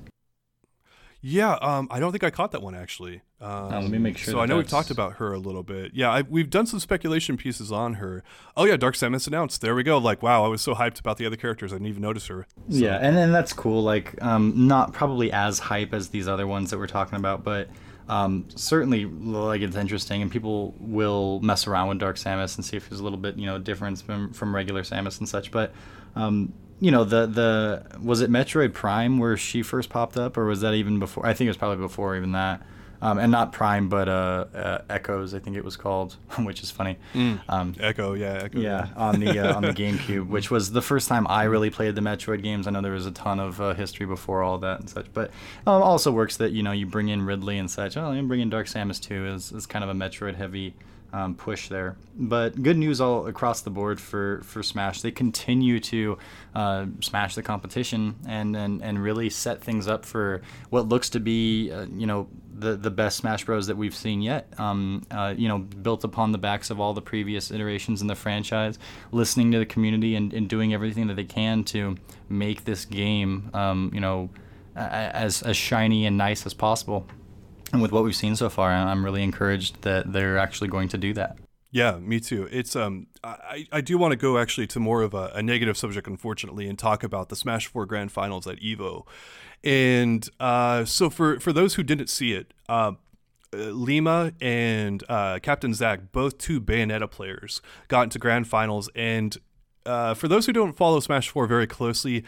Yeah, um, I don't think I caught that one actually. Um, now, let me make sure. So I know we've talked about her a little bit. Yeah, I, we've done some speculation pieces on her. Oh yeah, Dark Samus announced. There we go. Like wow, I was so hyped about the other characters, I didn't even notice her. So. Yeah, and then that's cool. Like um, not probably as hype as these other ones that we're talking about, but. Um, certainly, like it's interesting, and people will mess around with Dark Samus and see if there's a little bit, you know, difference from, from regular Samus and such. But, um, you know, the the was it Metroid Prime where she first popped up, or was that even before? I think it was probably before even that, um, and not Prime, but uh, uh, Echoes, I think it was called, which is funny. Mm. Um, Echo, yeah, Echo. Yeah, on the uh, on the GameCube, which was the first time I really played the Metroid games. I know there was a ton of uh, history before all that and such, but um, also works that you know you bring in Ridley and such. Oh, you bring in Dark Samus too. Is is kind of a Metroid heavy um, push there. But good news all across the board for, for Smash. They continue to uh, smash the competition and, and, and really set things up for what looks to be, uh, you know, the, the best Smash Bros. That we've seen yet, um, uh, you know, built upon the backs of all the previous iterations in the franchise, listening to the community and, and doing everything that they can to make this game, um, you know, as as shiny and nice as possible. And with what we've seen so far, I'm really encouraged that they're actually going to do that. Yeah, me too. It's um, I, I do want to go actually to more of a, a negative subject, unfortunately, and talk about the Smash four Grand Finals at EVO. And uh, so for, for those who didn't see it, uh, Lima and uh, Captain Zack, both two Bayonetta players, got into Grand Finals. And uh, for those who don't follow Smash four very closely,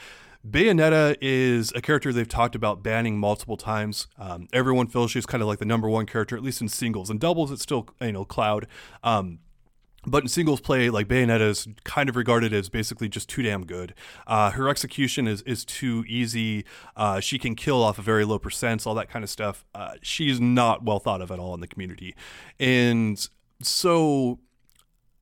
Bayonetta is a character they've talked about banning multiple times. Um, everyone feels she's kind of like the number one character, at least in singles. In doubles, it's still, you know, Cloud. Um, but in singles play, like, Bayonetta is kind of regarded as basically just too damn good. Uh, her execution is, is too easy. Uh, she can kill off a very low percents, all that kind of stuff. Uh, she's not well thought of at all in the community. And so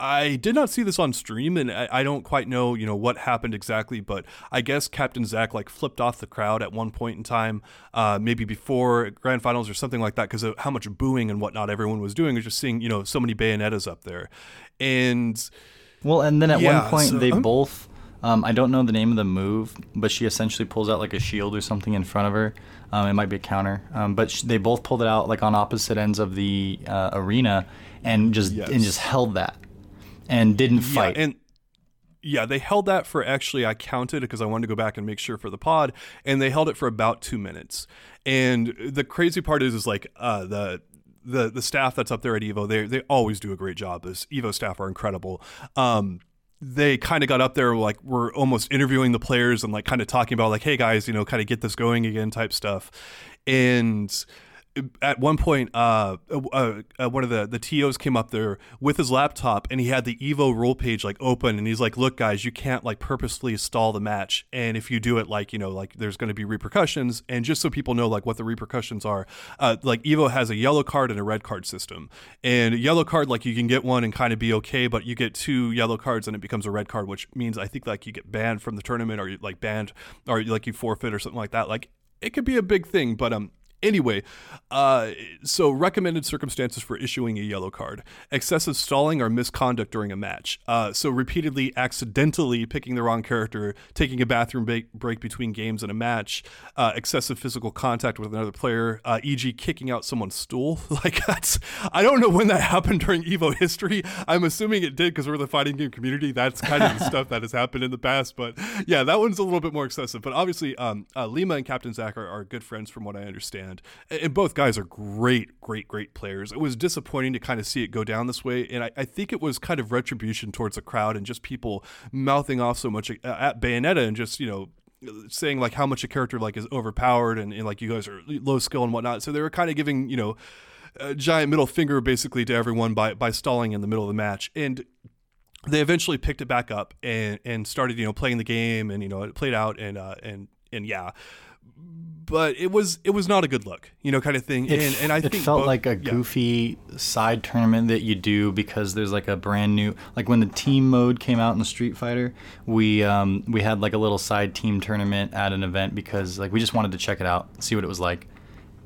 I did not see this on stream, and I, I don't quite know, you know, what happened exactly, but I guess Captain Zack, like, flipped off the crowd at one point in time, uh, maybe before Grand Finals or something like that, because of how much booing and whatnot everyone was doing, was just seeing, you know, so many Bayonettas up there. And well, and then at yeah, one point so, they um, both, um, I don't know the name of the move, but she essentially pulls out like a shield or something in front of her. Um, it might be a counter, um, but sh- they both pulled it out like on opposite ends of the uh, arena and just yes. and just held that. And didn't fight. Yeah, and yeah, they held that for, actually, I counted because I wanted to go back and make sure for the pod, and they held it for about two minutes. And the crazy part is, is like uh, the the the staff that's up there at EVO, they they always do a great job. This EVO staff are incredible. Um, they kind of got up there, like, we're almost interviewing the players and like kind of talking about like, hey guys, you know, kind of get this going again type stuff. And at one point, uh, uh, uh, one of the, the T Os came up there with his laptop, and he had the EVO rule page like open, and he's like, "Look, guys, you can't like purposefully stall the match, and if you do it, like, you know, like there's going to be repercussions." And just so people know like what the repercussions are, uh, like EVO has a yellow card and a red card system. And a yellow card, like, you can get one and kind of be okay, but you get two yellow cards and it becomes a red card, which means I think like you get banned from the tournament, or you like banned, or like you forfeit or something like that. Like, it could be a big thing, but um. Anyway, uh, so recommended circumstances for issuing a yellow card: excessive stalling or misconduct during a match. Uh, so repeatedly accidentally picking the wrong character, taking a bathroom break between games in a match, uh, excessive physical contact with another player, uh, for example kicking out someone's stool. Like, that's, I don't know when that happened during EVO history. I'm assuming it did because we're the fighting game community. That's kind of the stuff that has happened in the past. But yeah, that one's a little bit more excessive. But obviously, um, uh, Lima and Captain Zack are, are good friends from what I understand. And both guys are great, great, great players. It was disappointing to kind of see it go down this way. And I, I think it was kind of retribution towards the crowd and just people mouthing off so much at Bayonetta and just, you know, saying like how much a character like is overpowered and, and like you guys are low skill and whatnot. So they were kind of giving, you know, a giant middle finger basically to everyone by, by stalling in the middle of the match. And they eventually picked it back up and, and started, you know, playing the game and, you know, it played out and, uh, and, and yeah. But it was it was not a good look, you know, kind of thing. It, and, and I it think felt both, like a goofy yeah. side tournament that you do because there's like a brand new, like when the team mode came out in Street Fighter, we um, we had like a little side team tournament at an event because like we just wanted to check it out, see what it was like.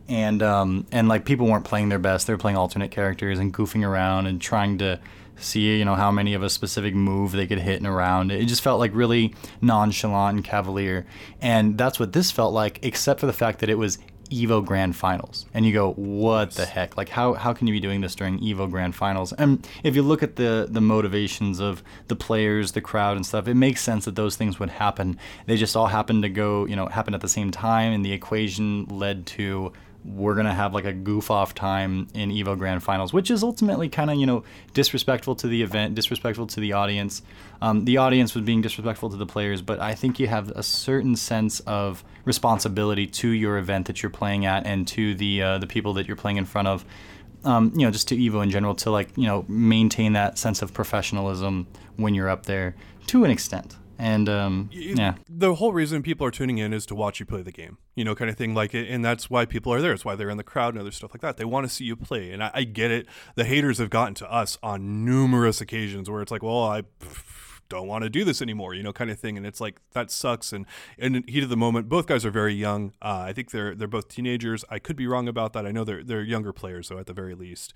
And um, and like people weren't playing their best; they were playing alternate characters and goofing around and trying to see, you know, how many of a specific move they could hit in a round. It just felt like really nonchalant and cavalier. And that's what this felt like, except for the fact that it was EVO Grand Finals. And you go, what yes. the heck? Like, how, how can you be doing this during EVO Grand Finals? And if you look at the, the motivations of the players, the crowd and stuff, it makes sense that those things would happen. They just all happened to go, you know, happen at the same time. And the equation led to, we're going to have like a goof-off time in EVO Grand Finals, which is ultimately kind of, you know, disrespectful to the event, disrespectful to the audience. Um, the audience was being disrespectful to the players, but I think you have a certain sense of responsibility to your event that you're playing at and to the uh, the people that you're playing in front of, um, you know, just to EVO in general, to like, you know, maintain that sense of professionalism when you're up there to an extent. And um, yeah, the whole reason people are tuning in is to watch you play the game, you know, kind of thing like it. And that's why people are there. It's why they're in the crowd and other stuff like that. They want to see you play. And I, I get it. The haters have gotten to us on numerous occasions where it's like, well, I don't want to do this anymore, you know, kind of thing. And it's like, that sucks. And, and in heat of the moment, both guys are very young. Uh, I think they're, they're both teenagers. I could be wrong about that. I know they're, they're younger players though, at the very least.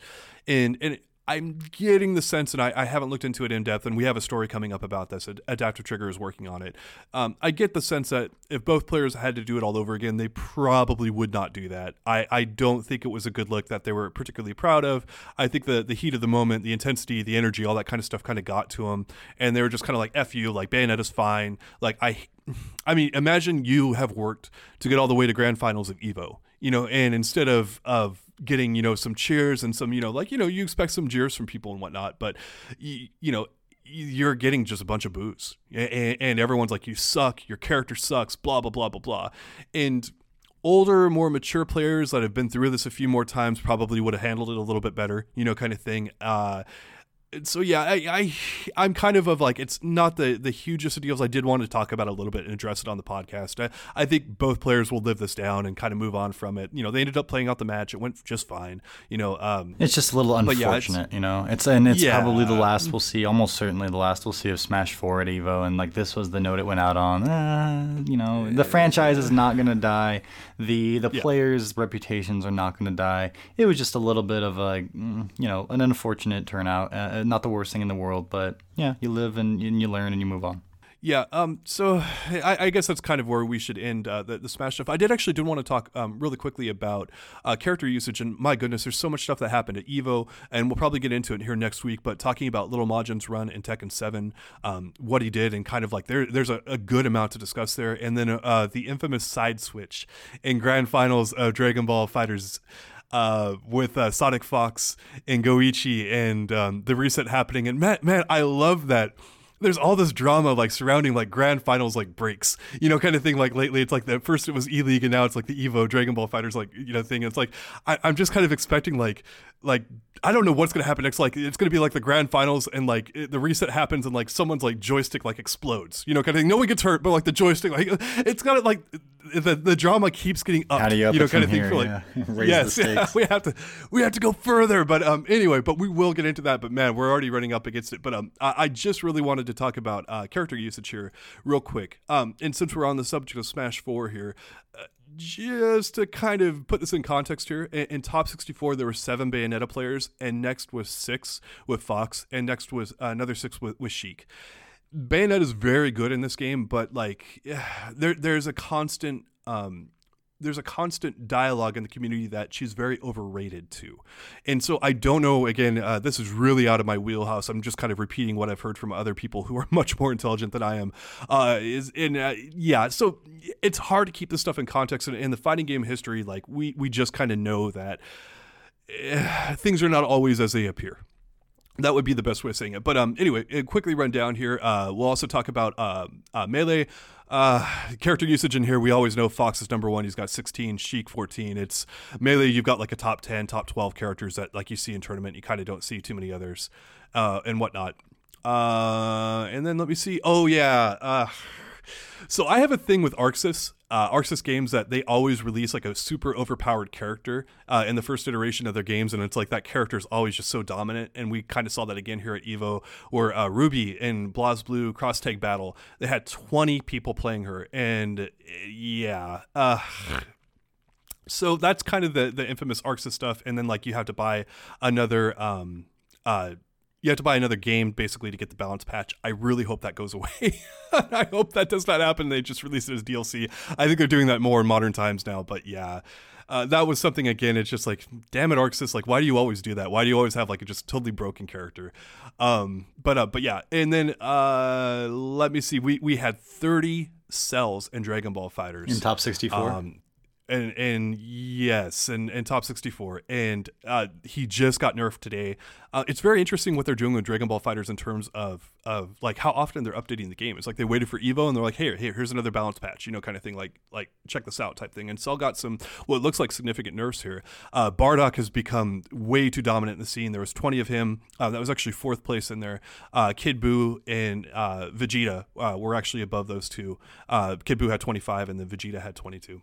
And, and it, I'm getting the sense, and I, I haven't looked into it in depth, and we have a story coming up about this. Adaptive Trigger is working on it. Um, I get the sense that if both players had to do it all over again, they probably would not do that. I, I don't think it was a good look that they were particularly proud of. I think the, the heat of the moment, the intensity, the energy, all that kind of stuff kind of got to them, and they were just kind of like, F you, like, Bayonetta's fine. Like, I, I mean, imagine you have worked to get all the way to grand finals of EVO, you know, and instead of, of, getting, you know, some cheers and some, you know, like, you know, you expect some jeers from people and whatnot, but you, you know, you're getting just a bunch of boos and, and everyone's like, you suck, your character sucks, blah, blah, blah, blah, blah. And older, more mature players that have been through this a few more times probably would have handled it a little bit better, you know, kind of thing. Uh, So yeah, I, I I'm kind of of like, it's not the the hugest of deals. I did want to talk about it a little bit and address it on the podcast. I, I think both players will live this down and kind of move on from it. You know, they ended up playing out the match. It went just fine. You know, um, it's just a little unfortunate. Yeah, you know, it's and it's yeah. probably the last we'll see. Almost certainly the last we'll see of Smash four at EVO. And like this was the note it went out on. Uh, you know, the franchise is not gonna die. The the yeah. players' reputations are not gonna die. It was just a little bit of a you know an unfortunate turnout. Uh, Not the worst thing in the world, but yeah, you live and you learn and you move on. Yeah. Um. So I, I guess that's kind of where we should end uh, the, the Smash stuff. I did actually did want to talk um, really quickly about uh, character usage. And my goodness, there's so much stuff that happened at EVO, and we'll probably get into it here next week. But talking about Little Majin's run in Tekken seven, um, what he did, and kind of like there, there's a, a good amount to discuss there. And then uh, the infamous side switch in Grand Finals of Dragon Ball FighterZ. Uh, with uh, Sonic Fox and Goichi and um, the reset happening. And man, man, I love that. There's all this drama like surrounding like grand finals, like breaks, you know, kind of thing. Like lately, it's like the first it was E League and now it's like the EVO Dragon Ball Fighters, like, you know, thing. And it's like, I, I'm just kind of expecting like, like, I don't know what's going to happen next. Like, it's going to be like the grand finals and like it, the reset happens and like someone's like joystick, like explodes, you know, kind of thing. No one gets hurt, but like the joystick, like it's got it like the, the drama keeps getting up, up you know, kind of thing. Here, for, like, yeah. yes, yeah, we have to, we have to go further. But um, anyway, but we will get into that, but man, we're already running up against it. But um, I, I just really wanted to talk about uh, character usage here real quick. Um, and since we're on the subject of Smash four here, uh, just to kind of put this in context here, in, in top sixty-four, there were seven Bayonetta players, and next was six with Fox, and next was uh, another six with, with Sheik. Bayonetta is very good in this game, but like there, there's a constant... Um, there's a constant dialogue in the community that she's very overrated too. And so I don't know, again, uh, this is really out of my wheelhouse. I'm just kind of repeating what I've heard from other people who are much more intelligent than I am. Uh, is and uh, yeah, so it's hard to keep this stuff in context. And in the fighting game history, like we, we just kind of know that uh, things are not always as they appear. That would be the best way of saying it. But um, anyway, quickly run down here. Uh, we'll also talk about uh, uh, Melee. Uh, character usage in here, we always know Fox is number one. He's got sixteen, Sheik fourteen. It's Melee, you've got like a top ten, top twelve characters that like you see in tournament. You kind of don't see too many others uh, and whatnot. Uh, and then let me see. Oh, yeah. Uh, so I have a thing with Arxis. Uh, Arxis games that they always release like a super overpowered character uh, in the first iteration of their games, and it's like that character is always just so dominant. And we kind of saw that again here at EVO, where uh, Ruby in BlazBlue Cross Tag Battle, they had twenty people playing her, and yeah. Uh, so that's kind of the the infamous Arxis stuff, and then like you have to buy another. Um, uh, You have to buy another game basically to get the balance patch. I really hope that goes away. I hope that does not happen. They just released it as D L C. I think they're doing that more in modern times now, but yeah. Uh, that was something, again, it's just like, damn it, Arxis, like, why do you always do that? Why do you always have, like, a just totally broken character? Um, but uh, but yeah, and then uh, let me see. We, we had thirty cells in Dragon Ball FighterZ. In top sixty-four? Um, and and yes, and, and Top sixty-four, and uh, he just got nerfed today. Uh, it's very interesting what they're doing with Dragon Ball FighterZ in terms of of like how often they're updating the game. It's like they waited for EVO and they're like, hey, hey, here's another balance patch, you know, kind of thing, like like check this out type thing. And Cell got some what well, looks like significant nerfs here. Uh, Bardock has become way too dominant in the scene. There was twenty of him. Uh, that was actually fourth place in there. Uh, Kid Buu and uh, Vegeta uh, were actually above those two. Uh, Kid Buu had twenty-five and then Vegeta had twenty-two.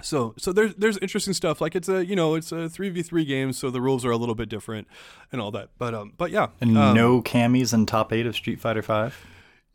So, so there's there's interesting stuff. Like it's a you know it's a three v three game, so the rules are a little bit different and all that. But um, but yeah, and um, no camis in top eight of Street Fighter V.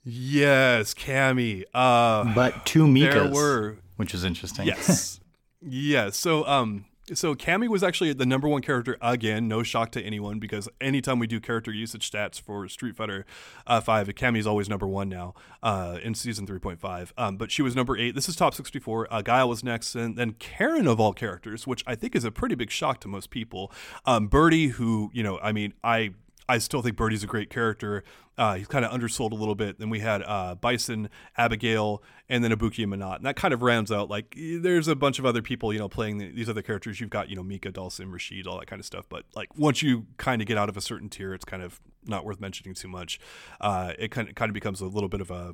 Yes, cami. Uh, but two Mikas, there were, which is interesting. Yes, yes. So um, so Cammy was actually the number one character again. No shock to anyone because anytime we do character usage stats for Street Fighter uh, five, Cammy's always number one now uh, in season three point five. Um, but she was number eight. This is top sixty-four. Uh, Guile was next. And then Karen of all characters, which I think is a pretty big shock to most people. Um, Birdie, who, you know, I mean, I... I still think Birdie's a great character. Uh, he's kind of undersold a little bit. Then we had uh, Bison, Abigail, and then Ibuki and Minot. And that kind of rounds out. Like, there's a bunch of other people, you know, playing the, these other characters. You've got, you know, Mika, Dalsim, Rashid, all that kind of stuff. But, like, once you kind of get out of a certain tier, it's kind of not worth mentioning too much. Uh, it kind of, kind of becomes a little bit of a,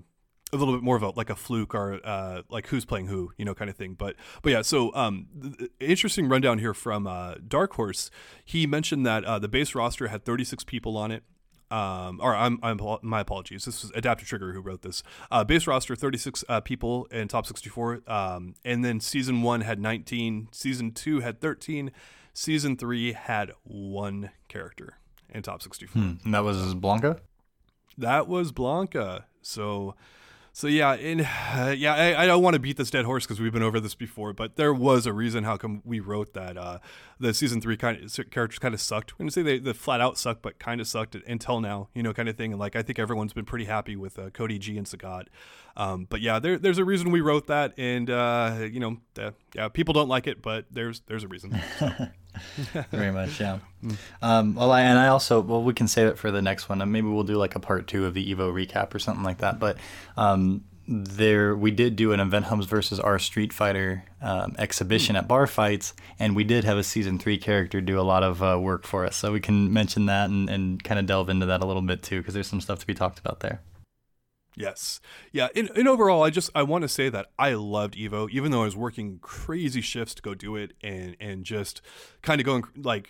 a little bit more of a, like a fluke or uh, like who's playing who, you know, kind of thing. But, but yeah, so um, th- interesting rundown here from uh, Dark Horse. He mentioned that uh, the base roster had thirty-six people on it. Um, or I'm, I'm, my apologies. This was Adaptive Trigger who wrote this. Uh, base roster, thirty-six uh, people in top sixty-four. Um, and then season one had nineteen. Season two had thirteen. Season three had one character in top sixty-four. Hmm. And that was Blanca? That was Blanca. So... So yeah, and uh, yeah, I, I don't want to beat this dead horse because we've been over this before, but there was a reason how come we wrote that uh, the season three kind of characters kind of sucked. I'm gonna say they the flat out sucked, but kind of sucked until now, you know, kind of thing. And like I think everyone's been pretty happy with uh, Cody G and Sagat. Um, but yeah, there, there's a reason we wrote that, and uh, you know, uh, yeah, people don't like it, but there's there's a reason. So. Very much, yeah. Um, well, I, and I also, well, we can save it for the next one, and maybe we'll do like a part two of the EVO recap or something like that. But um, there, we did do an Event Hubs versus our Street Fighter um, exhibition at Bar Fights, and we did have a season three character do a lot of uh, work for us. So we can mention that and, and kind of delve into that a little bit too, because there's some stuff to be talked about there. Yes. Yeah. And, and overall, I just, I want to say that I loved EVO, even though I was working crazy shifts to go do it and, and just kind of going like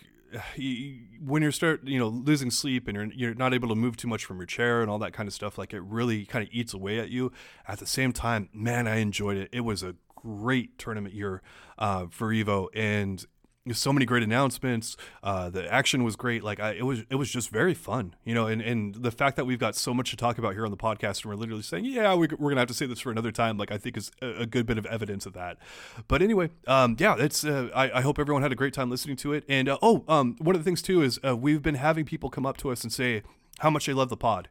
when you're start, you know, losing sleep and you're, you're not able to move too much from your chair and all that kind of stuff. Like it really kind of eats away at you. At the same time, man, I enjoyed it. It was a great tournament year uh, for EVO and so many great announcements. Uh, the action was great. Like I, it was, it was just very fun, you know, and, and the fact that we've got so much to talk about here on the podcast and we're literally saying, yeah, we, we're going to have to save this for another time. Like I think is a, a good bit of evidence of that. But anyway, um, yeah, it's, uh, I, I hope everyone had a great time listening to it. And, uh, Oh, um, one of the things too, is, uh, we've been having people come up to us and say how much they love the pod.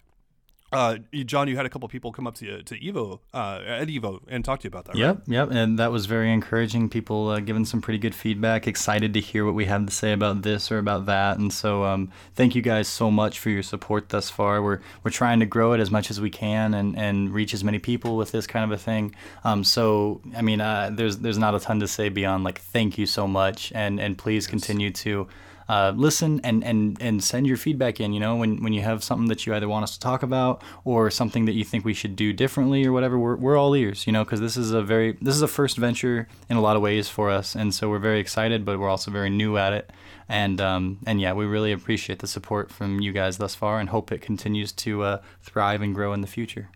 Uh, John, you had a couple of people come up to you, to EVO uh, at EVO and talk to you about that. Yep, right? yep, and that was very encouraging. People uh, giving some pretty good feedback. Excited to hear what we had to say about this or about that. And so, um, thank you guys so much for your support thus far. We're we're trying to grow it as much as we can and, and reach as many people with this kind of a thing. Um, so I mean, uh, there's there's not a ton to say beyond like thank you so much and and please yes. continue to. Uh, listen and, and, and send your feedback in, you know, when, when you have something that you either want us to talk about or something that you think we should do differently or whatever, we're, we're all ears, you know, because this is a very, this is a first venture in a lot of ways for us. And so we're very excited, but we're also very new at it. And, um, and yeah, we really appreciate the support from you guys thus far and hope it continues to uh, thrive and grow in the future.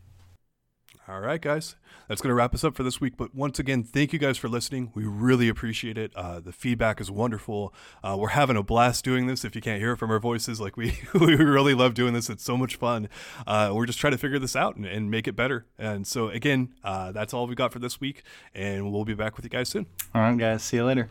All right, guys. That's going to wrap us up for this week. But once again, thank you guys for listening. We really appreciate it. Uh, the feedback is wonderful. Uh, we're having a blast doing this. If you can't hear it from our voices, like we, we really love doing this. It's so much fun. Uh, we're just trying to figure this out and, and make it better. And so again, uh, that's all we got for this week. And we'll be back with you guys soon. All right, guys. See you later.